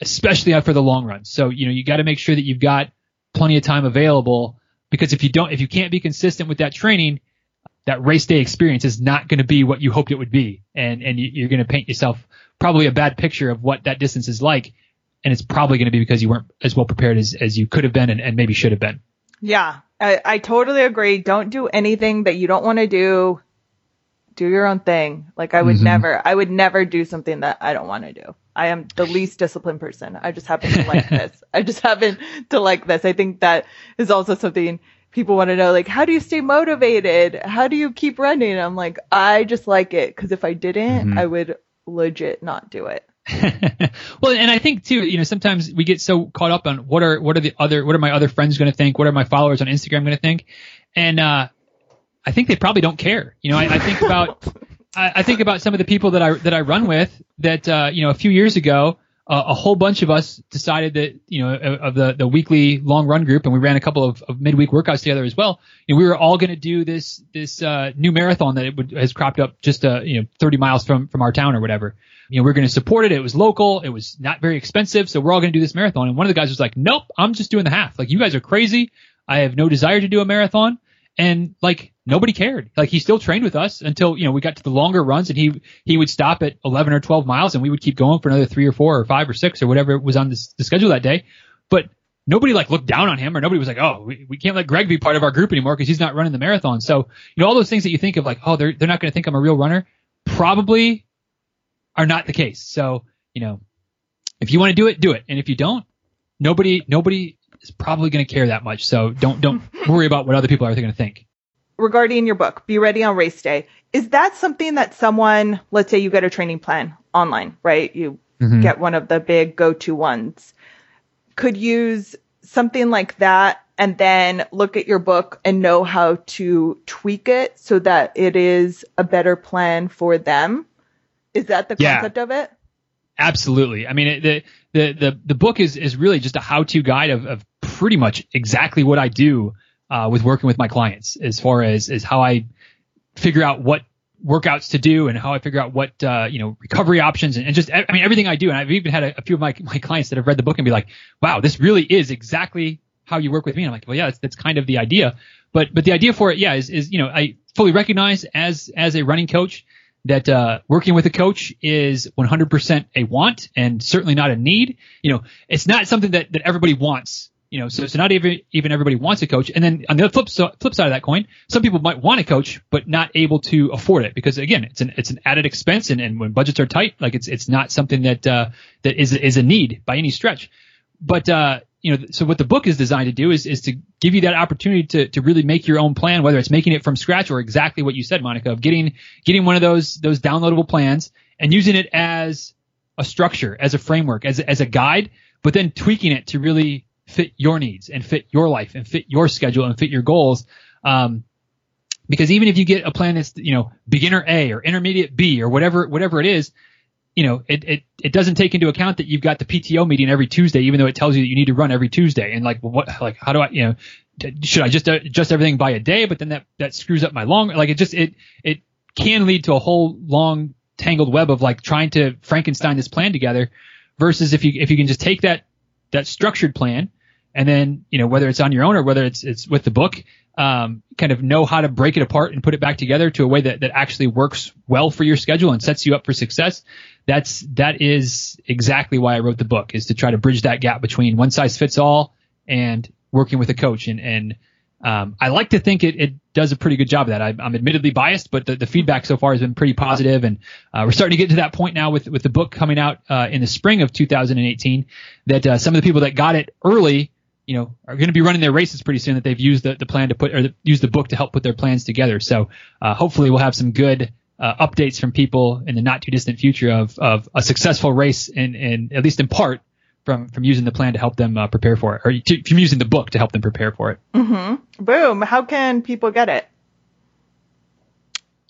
especially for the long run. So, you got to make sure that you've got plenty of time available, because if you can't be consistent with that training, that race day experience is not going to be what you hoped it would be. And you're going to paint yourself probably a bad picture of what that distance is like. And it's probably going to be because you weren't as well prepared as you could have been and maybe should have been. Yeah, I totally agree. Don't do anything that you don't want to do. Do your own thing. Like I would never do something that I don't want to do. I am the least disciplined person. I just happen to like this. I think that is also something people want to know, like, how do you stay motivated? How do you keep running? And I'm like, I just like it, because if I didn't, I would legit not do it. Well, and I think too, sometimes we get so caught up on what are my other friends going to think? What are my followers on Instagram going to think? And I think they probably don't care. I think about some of the people that I run with that a few years ago. A whole bunch of us decided that, of the weekly long run group, and we ran a couple of midweek workouts together as well. We were all going to do this new marathon that has cropped up just, 30 miles from our town or whatever. We're going to support it. It was local. It was not very expensive. So we're all going to do this marathon. And one of the guys was like, nope, I'm just doing the half. Like, you guys are crazy. I have no desire to do a marathon. And like, nobody cared. Like, he still trained with us until, we got to the longer runs, and he would stop at 11 or 12 miles and we would keep going for another 3 or 4 or 5 or 6 or whatever was on the schedule that day. But nobody like looked down on him, or nobody was like, oh, we can't let Greg be part of our group anymore because he's not running the marathon. So, all those things that you think of like, oh, they're not going to think I'm a real runner, probably are not the case. So, if you want to do it, do it. And if you don't, Nobody is probably going to care that much. So don't worry about what other people are going to think. Regarding your book, Be Ready on Race Day, is that something that someone, let's say you get a training plan online, right? You get one of the big go-to ones, could use something like that and then look at your book and know how to tweak it so that it is a better plan for them? Is that the concept of it? Absolutely. I mean, the book is really just a how-to guide of pretty much exactly what I do with working with my clients, as far as how I figure out what workouts to do and how I figure out what, recovery options and just, I mean, everything I do. And I've even had a few of my clients that have read the book and be like, wow, this really is exactly how you work with me. And I'm like, well, yeah, that's kind of the idea. But the idea for it, is, I fully recognize as a running coach that, working with a coach is 100% a want and certainly not a need. It's not something that everybody wants. So not even everybody wants a coach. And then on the flip side of that coin, some people might want a coach, but not able to afford it because, again, it's an added expense. And when budgets are tight, like it's not something that is a need by any stretch. But, so what the book is designed to do is to give you that opportunity to really make your own plan, whether it's making it from scratch or exactly what you said, Monica, of getting one of those downloadable plans and using it as a structure, as a framework, as a guide, but then tweaking it to really fit your needs and fit your life and fit your schedule and fit your goals. Because even if you get a plan that's, beginner A or intermediate B or whatever it is, it doesn't take into account that you've got the PTO meeting every Tuesday, even though it tells you that you need to run every Tuesday. And how do I, should I just adjust everything by a day? But then that screws up my long, it can lead to a whole long tangled web of trying to Frankenstein this plan together versus if you can just take that structured plan. And then, whether it's on your own or whether it's with the book, kind of know how to break it apart and put it back together to a way that actually works well for your schedule and sets you up for success. That is exactly why I wrote the book, is to try to bridge that gap between one size fits all and working with a coach. And I like to think it does a pretty good job of that. I'm admittedly biased, but the feedback so far has been pretty positive. And we're starting to get to that point now with the book coming out in the spring of 2018 that some of the people that got it early are going to be running their races pretty soon, that they've used the plan to put, or use the book to help put their plans together. So hopefully we'll have some good updates from people in the not too distant future of a successful race, and at least in part from using the plan to help them prepare for it, or from using the book to help them prepare for it. Mm-hmm. Boom. How can people get it?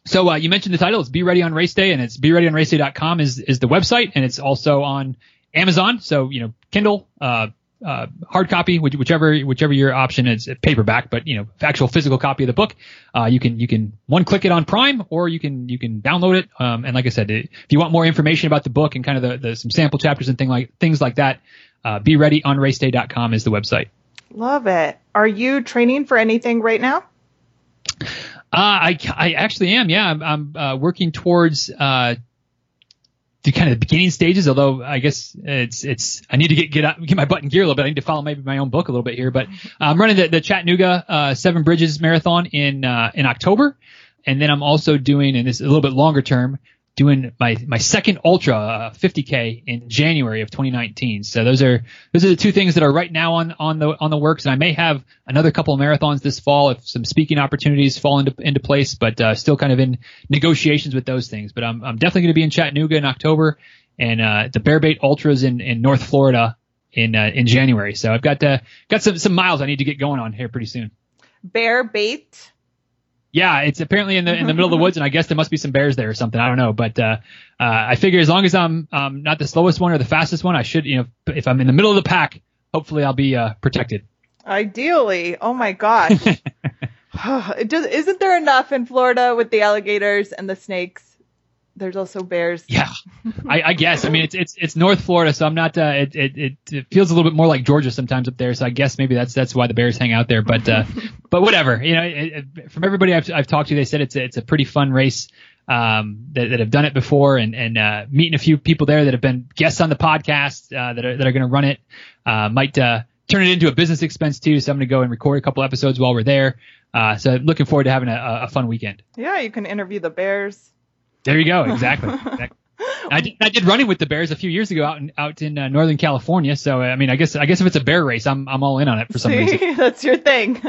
So you mentioned the title. It's Be Ready on Race Day, and it's BeReadyOnRaceDay.com is the website, and it's also on Amazon. So, Kindle, hard copy, whichever your option is, paperback, but actual physical copy of the book. You can one click it on Prime, or you can download it. And like I said, if you want more information about the book and kind of the some sample chapters and things like that, BeReadyOnRaceDay.com is the website. Love it. Are you training for anything right now? I actually am. Yeah, I'm working towards the kind of beginning stages, although I guess it's I need to get my butt in gear a little bit. I need to follow maybe my own book a little bit here, but I'm running the Chattanooga Seven Bridges Marathon in October, and then I'm also doing, and this is a little bit longer term, doing my second ultra 50K in January of 2019. So those are the two things that are right now on the works. And I may have another couple of marathons this fall if some speaking opportunities fall into place, but still kind of in negotiations with those things. But I'm definitely going to be in Chattanooga in October, and the Bear Bait Ultras in North Florida in January. So I've got some miles I need to get going on here pretty soon. Bear Bait. Yeah, it's apparently in the middle of the woods, and I guess there must be some bears there or something. I don't know, but I figure as long as I'm not the slowest one or the fastest one, I should, if I'm in the middle of the pack, hopefully I'll be protected. Ideally. Oh my gosh. Isn't there enough in Florida with the alligators and the snakes? There's also bears. Yeah, I guess. I mean, it's North Florida, so I'm not. It feels a little bit more like Georgia sometimes up there. So I guess maybe that's why the bears hang out there. But but whatever. From everybody I've talked to, they said it's a pretty fun race. That have done it before, and meeting a few people there that have been guests on the podcast that are going to run it might turn it into a business expense too. So I'm going to go and record a couple episodes while we're there. So looking forward to having a fun weekend. Yeah, you can interview the bears. There you go. Exactly. I did running with the bears a few years ago out in Northern California. So I mean, I guess if it's a bear race, I'm all in on it for some reason. That's your thing.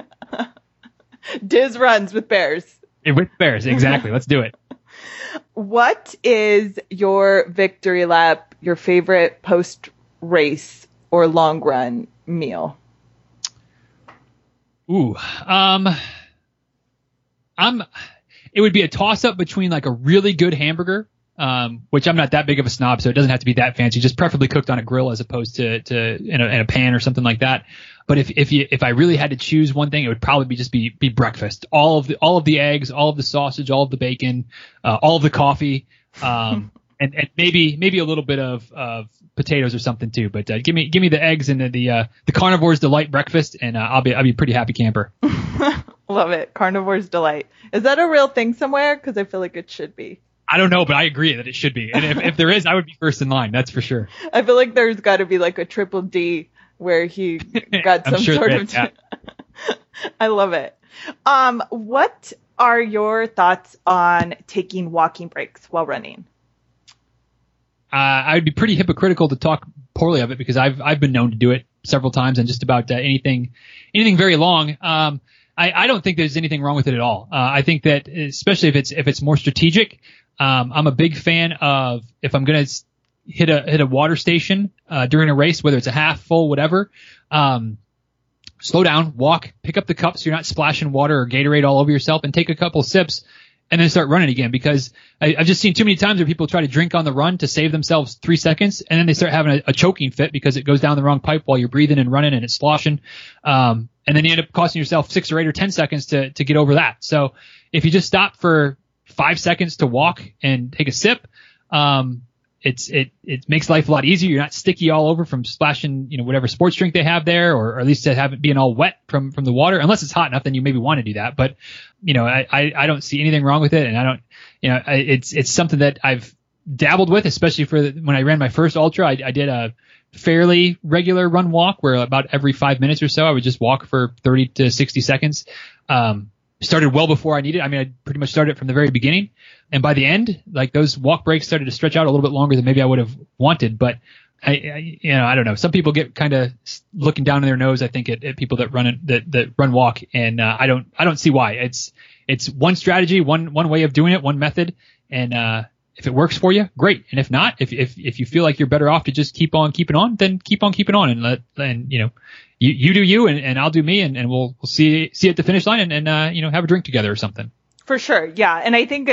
Diz runs with bears. With bears, exactly. Let's do it. What is your victory lap, your favorite post-race or long run meal? Ooh, it would be a toss up between like a really good hamburger, which I'm not that big of a snob, so it doesn't have to be that fancy, just preferably cooked on a grill as opposed to in a pan or something like that. But if I really had to choose one thing, it would probably just be breakfast. All of the eggs, all of the sausage, all of the bacon, all of the coffee, and maybe a little bit of potatoes or something too. But give me the eggs and the carnivore's delight breakfast, and I'll be a pretty happy camper. Love it. Carnivore's delight. Is that a real thing somewhere? Because I feel like it should be. I don't know, but I agree that it should be. And if there is, I would be first in line. That's for sure. I feel like there's got to be like a Triple D where he got some sort of... Yeah. I love it. What are your thoughts on taking walking breaks while running? I would be pretty hypocritical to talk poorly of it because I've been known to do it several times and just about anything very long. I don't think there's anything wrong with it at all. I think that especially if it's more strategic, I'm a big fan of if I'm going to hit a water station during a race, whether it's a half, full, whatever, slow down, walk, pick up the cup so you're not splashing water or Gatorade all over yourself, and take a couple sips and then start running again, because I've just seen too many times where people try to drink on the run to save themselves 3 seconds, and then they start having a choking fit because it goes down the wrong pipe while you're breathing and running and it's sloshing. And then you end up costing yourself 6 or 8 or 10 seconds to get over that. So if you just stop for 5 seconds to walk and take a sip, it makes life a lot easier. You're not sticky all over from splashing, whatever sports drink they have there, or at least to have it being all wet from the water. Unless it's hot enough, then you maybe want to do that. But I don't see anything wrong with it, and I don't, it's something that I've dabbled with, especially when I ran my first ultra. I did a fairly regular run walk where about every 5 minutes or so I would just walk for 30 to 60 seconds. Started well before I needed. I mean, I pretty much started from the very beginning, and by the end, like, those walk breaks started to stretch out a little bit longer than maybe I would have wanted. But I don't know. Some people get kind of looking down in their nose, I think, at people that run walk, and I don't see why. It's one strategy, one way of doing it, one method, and if it works for you, great. And if not, if you feel like you're better off to just keep on keeping on, then keep on keeping on, you do you, and I'll do me, and we'll see at the finish line and have a drink together or something. For sure. Yeah. And I think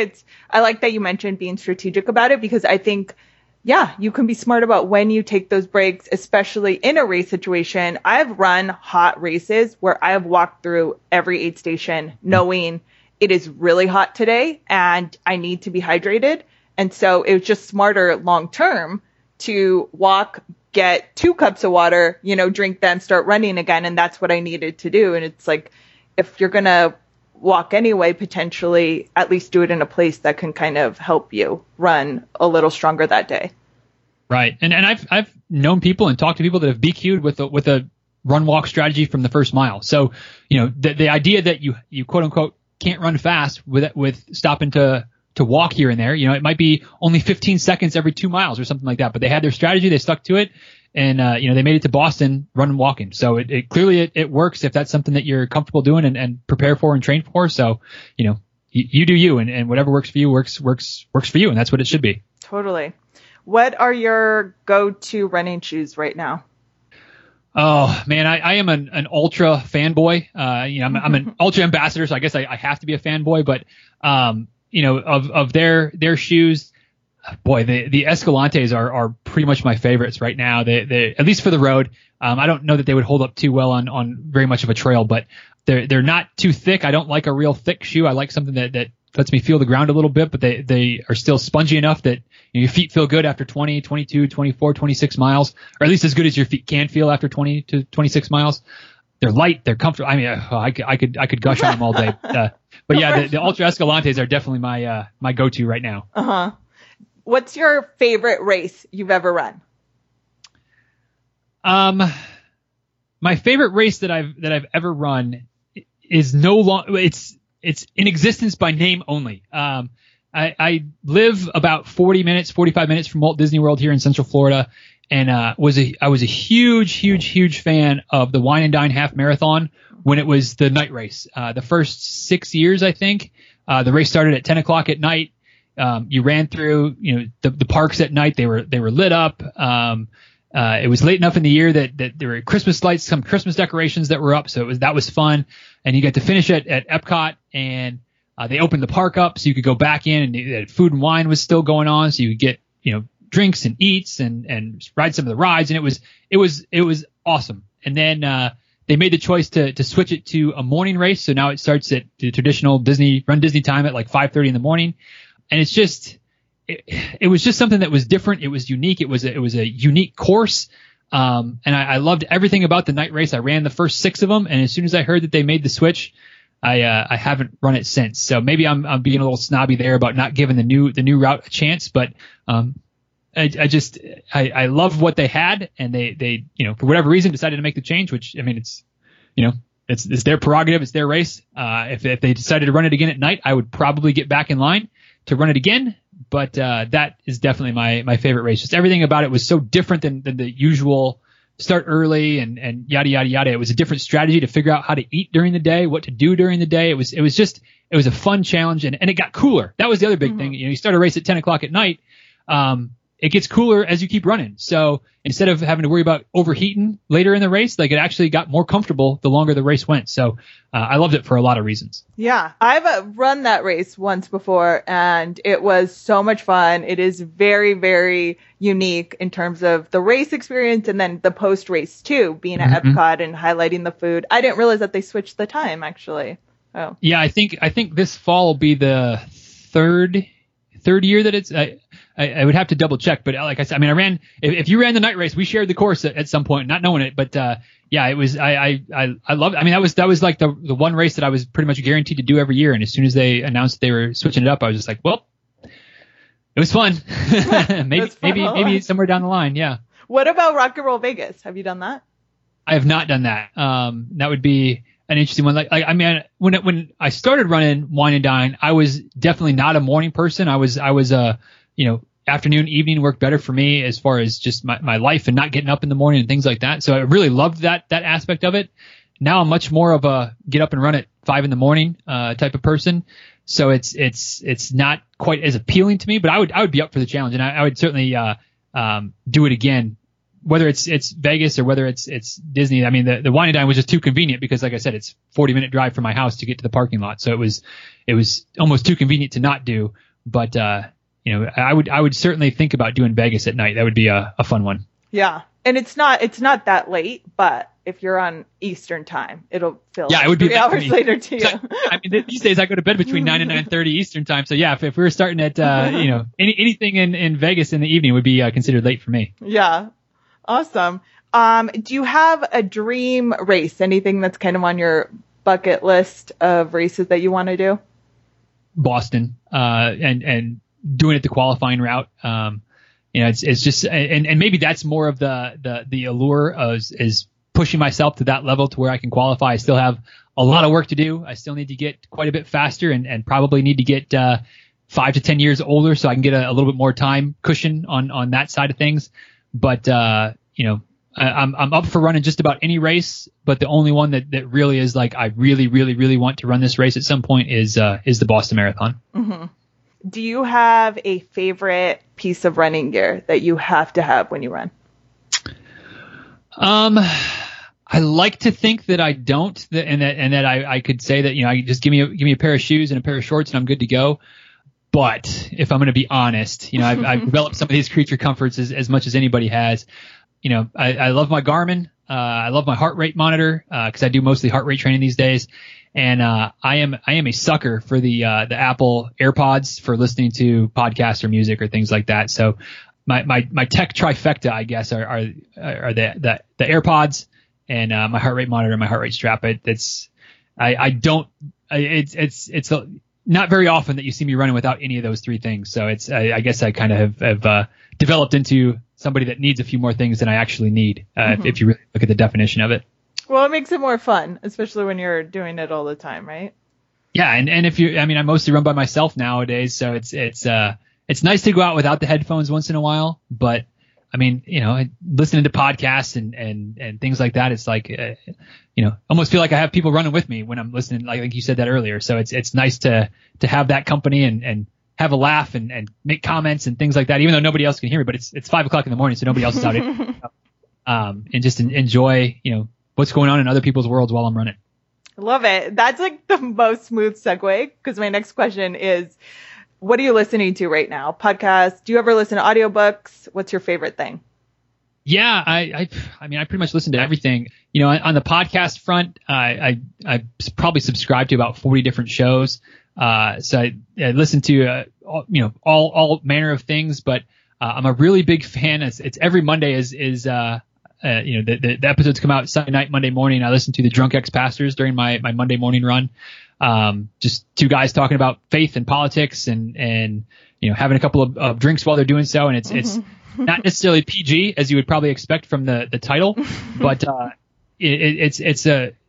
I like that you mentioned being strategic about it, because I think, yeah, you can be smart about when you take those breaks, especially in a race situation. I've run hot races where I've walked through every aid station knowing it is really hot today and I need to be hydrated. And so it was just smarter long term to walk, get 2 cups of water, drink them, start running again. And that's what I needed to do. And it's like, if you're going to walk anyway, potentially at least do it in a place that can kind of help you run a little stronger that day. Right. And I've known people and talked to people that have BQ'd with a run walk strategy from the first mile. So, the idea that you quote unquote can't run fast with stopping to walk here and there, it might be only 15 seconds every 2 miles or something like that, but they had their strategy, they stuck to it, and they made it to Boston running, walking. So it clearly it works if that's something that you're comfortable doing and prepare for and train for. So, you do you, and whatever works for you works for you. And that's what it should be. Totally. What are your go-to running shoes right now? Oh man, I am an ultra fanboy. I'm an ultra ambassador, so I guess I have to be a fanboy, but, of their shoes, boy, the Escalantes are pretty much my favorites right now. They at least for the road. I don't know that they would hold up too well on very much of a trail, but they're not too thick. I don't like a real thick shoe. I like something that lets me feel the ground a little bit, but they are still spongy enough that your feet feel good after 20, 22, 24, 26 miles, or at least as good as your feet can feel after 20 to 26 miles. They're light, they're comfortable. I mean, I could gush on them all day. But yeah, the Ultra Escalantes are definitely my go-to right now. Uh-huh. What's your favorite race you've ever run? My favorite race that I've ever run is no longer, it's in existence by name only. I live about 45 minutes from Walt Disney World here in Central Florida, and I was a huge fan of the Wine and Dine Half Marathon when it was the night race. The first 6 years, I think, the race started at 10 o'clock at night. You ran through, the parks at night. They were lit up. It was late enough in the year that there were Christmas lights, some Christmas decorations that were up. So that was fun. And you got to finish at Epcot, and they opened the park up so you could go back in, and food and wine was still going on. So you could get, drinks and eats and ride some of the rides. And it was awesome. And then, they made the choice to switch it to a morning race. So now it starts at the traditional Disney time at like 5:30 in the morning. And it's just, it was just something that was different. It was unique. It was a unique course. And I loved everything about the night race. I ran the first 6 of them. And as soon as I heard that they made the switch, I haven't run it since. So maybe I'm being a little snobby there about not giving the new route a chance. But, I love what they had, and they, for whatever reason decided to make the change, which, I mean, it's their prerogative. It's their race. If they decided to run it again at night, I would probably get back in line to run it again. But, that is definitely my favorite race. Just everything about it was so different than the usual start early and yada, yada, yada. It was a different strategy to figure out how to eat during the day, what to do during the day. It was a fun challenge, and it got cooler. That was the other big thing. You start a race at 10 o'clock at night. It gets cooler as you keep running. So instead of having to worry about overheating later in the race, it actually got more comfortable the longer the race went. So I loved it for a lot of reasons. Yeah, I've run that race once before, and it was so much fun. It is very, very unique in terms of the race experience, and then the post-race too, being at Epcot and highlighting the food. I didn't realize that they switched the time, actually. Oh, yeah, I think this fall will be the third year that it's. I would have to double check, but like I said, I mean, I ran. If you ran the night race, we shared the course at some point, not knowing it. But yeah, it was. I loved it. I mean, that was like the one race that I was pretty much guaranteed to do every year. And as soon as they announced they were switching it up, I was just like, well, it was fun. maybe somewhere down the line, yeah. What about Rock and Roll Vegas? Have you done that? I have not done that. That would be an interesting one. Like, I mean, when I started running Wine and Dine, I was definitely not a morning person. I was afternoon, evening worked better for me as far as just my life and not getting up in the morning and things like that. So I really loved that aspect of it. Now I'm much more of a get up and run at 5 in the morning, type of person. So it's not quite as appealing to me, but I would be up for the challenge, and I would certainly, do it again, whether it's Vegas or whether it's Disney. I mean, the Wine and Dine was just too convenient because, like I said, it's 40-minute drive from my house to get to the parking lot. So it was almost too convenient to not do, but, I would certainly think about doing Vegas at night. That would be a fun one. Yeah. And it's not that late, but if you're on Eastern time, it'll feel it would be 3 hours later to you. These days I go to bed between 9 and 9:30 Eastern time. So yeah, if we were starting at, anything in Vegas in the evening would be considered late for me. Yeah. Awesome. Do you have a dream race? Anything that's kind of on your bucket list of races that you want to do? Boston. And doing it the qualifying route, it's just, and maybe that's more of the allure is pushing myself to that level to where I can qualify. I still have a lot of work to do. I still need to get quite a bit faster, and probably need to get 5 to 10 years older so I can get a little bit more time cushion on that side of things. But I'm up for running just about any race, but the only one that really is like I really, really, really want to run this race at some point is the Boston Marathon. Mm-hmm. Do you have a favorite piece of running gear that you have to have when you run? I like to think that I don't, and that I could say that, I just give me a pair of shoes and a pair of shorts and I'm good to go. But if I'm going to be honest, I've developed some of these creature comforts as much as anybody has. I love my Garmin. I love my heart rate monitor, because I do mostly heart rate training these days. And I am a sucker for the Apple AirPods for listening to podcasts or music or things like that. So my tech trifecta, I guess, are the AirPods and my heart rate monitor and my heart rate strap. It's not very often that you see me running without any of those three things. So I guess I kind of have developed into somebody that needs a few more things than I actually need, if you really look at the definition of it. Well, it makes it more fun, especially when you're doing it all the time, right? Yeah. And if you, I mean, I mostly run by myself nowadays, so it's nice to go out without the headphones once in a while, but I mean, you know, listening to podcasts and things like that, it's like, you know, almost feel like I have people running with me when I'm listening. Like you said that earlier. So it's nice to have that company and have a laugh and make comments and things like that, even though nobody else can hear me, but it's 5 o'clock in the morning, so nobody else is out. And just enjoy, you know, what's going on in other people's worlds while I'm running. I love it. That's like the most smooth segue, because my next question is, what are you listening to right now? Podcasts? Do you ever listen to audiobooks? What's your favorite thing? Yeah, I mean, I pretty much listen to everything. You know, on the podcast front, I probably subscribe to about 40 different shows. So I listen to, all manner of things, but I'm a really big fan. It's every Monday the episodes come out Sunday night, Monday morning. I listen to the Drunk Ex Pastors during my Monday morning run. Just two guys talking about faith and politics and, you know, having a couple of drinks while they're doing so. And it's not necessarily PG as you would probably expect from the title, but,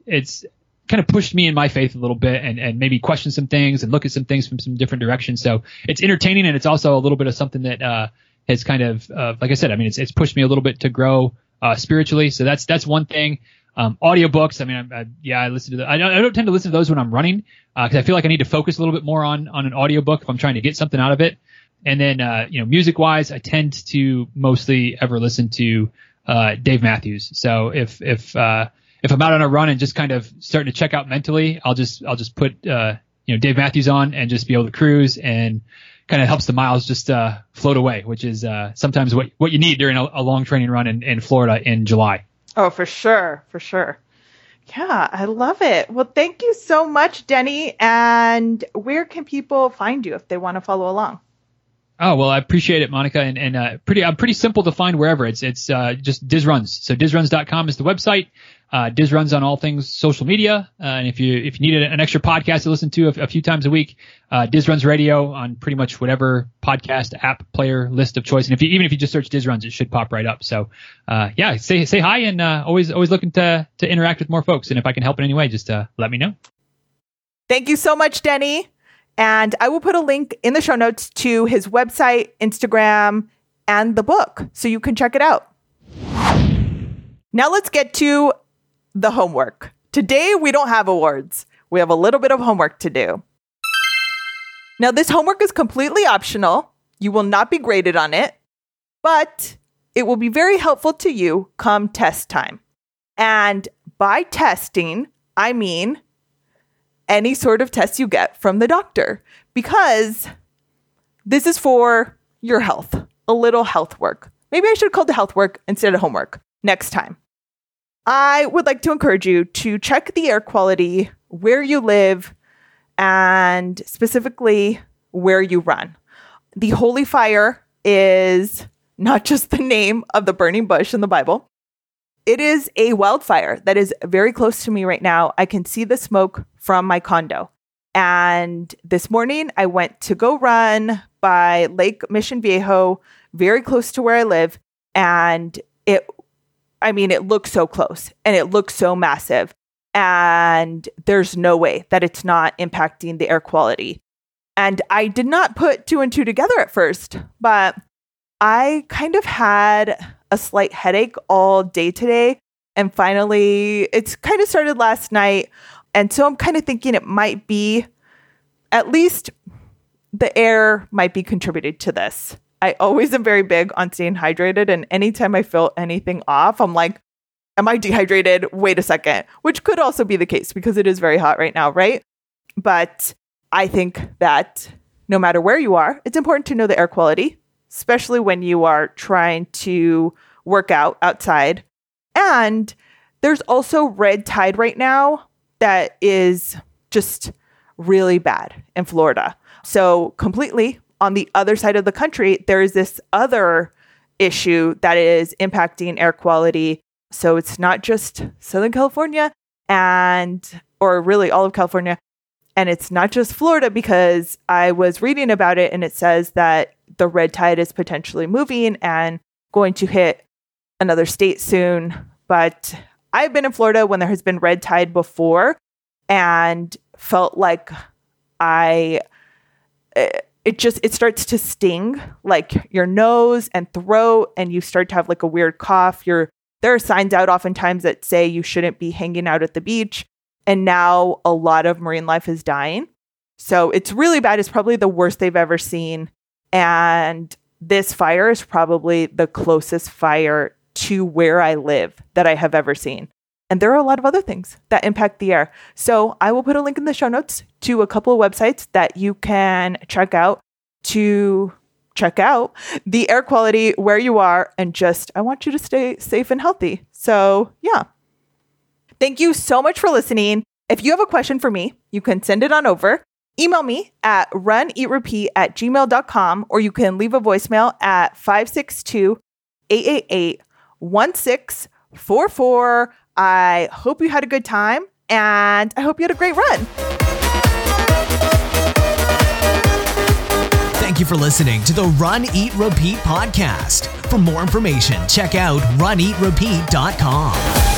it's kind of pushed me in my faith a little bit and maybe question some things and look at some things from some different directions. So it's entertaining, and it's also a little bit of something that, has kind of, like I said, I mean, it's pushed me a little bit to grow, spiritually. So that's one thing. Audiobooks. I mean, I listen to the, I don't tend to listen to those when I'm running, cause I feel like I need to focus a little bit more on an audiobook if I'm trying to get something out of it. And then, you know, music wise, I tend to mostly ever listen to, Dave Matthews. So if I'm out on a run and just kind of starting to check out mentally, I'll just put, Dave Matthews on and just be able to cruise, and kind of helps the miles just float away, which is sometimes what you need during a long training run in Florida in July. Oh, for sure. For sure. Yeah, I love it. Well, thank you so much, Denny. And where can people find you if they want to follow along? Oh, well, I appreciate it, Monica. And I'm pretty simple to find wherever. It's just Diz Runs. So DizRuns.com is the website. Diz Runs on all things social media. And if you needed an extra podcast to listen to a few times a week, Diz Runs Radio on pretty much whatever podcast app player list of choice. And if you just search Diz Runs, it should pop right up. So, yeah, say hi, and, always looking to interact with more folks. And if I can help in any way, just, let me know. Thank you so much, Denny. And I will put a link in the show notes to his website, Instagram, and the book, so you can check it out. Now let's get to the homework. Today, we don't have awards. We have a little bit of homework to do. Now, this homework is completely optional. You will not be graded on it, but it will be very helpful to you come test time. And by testing, I mean any sort of test you get from the doctor, because this is for your health, a little health work. Maybe I should call it health work instead of homework next time. I would like to encourage you to check the air quality where you live, and specifically where you run. The Holy Fire is not just the name of the burning bush in the Bible. It is a wildfire that is very close to me right now. I can see the smoke from my condo. And this morning I went to go run by Lake Mission Viejo, very close to where I live. And it looks so close, and it looks so massive. And there's no way that it's not impacting the air quality. And I did not put two and two together at first, but I kind of had a slight headache all day today. And finally, it's kind of started last night. And so I'm kind of thinking it might be, at least the air might be contributed to this. I always am very big on staying hydrated. And anytime I feel anything off, I'm like, am I dehydrated? Wait a second, which could also be the case because it is very hot right now, right? But I think that no matter where you are, it's important to know the air quality, especially when you are trying to work out outside. And there's also red tide right now that is just really bad in Florida. So completely on the other side of the country, there is this other issue that is impacting air quality. So it's not just Southern California or really all of California. And it's not just Florida, because I was reading about it, and it says that the red tide is potentially moving and going to hit another state soon. But I've been in Florida when there has been red tide before and felt like It starts to sting, like your nose and throat, and you start to have like a weird cough. There are signs out oftentimes that say you shouldn't be hanging out at the beach. And now a lot of marine life is dying. So it's really bad. It's probably the worst they've ever seen. And this fire is probably the closest fire to where I live that I have ever seen. And there are a lot of other things that impact the air. So I will put a link in the show notes to a couple of websites that you can check out to check out the air quality where you are. And just, I want you to stay safe and healthy. So yeah. Thank you so much for listening. If you have a question for me, you can send it on over. Email me at runeatrepeat@gmail.com, or you can leave a voicemail at 562-888-1644. I hope you had a good time, and I hope you had a great run. Thank you for listening to the Run, Eat, Repeat podcast. For more information, check out RunEatRepeat.com.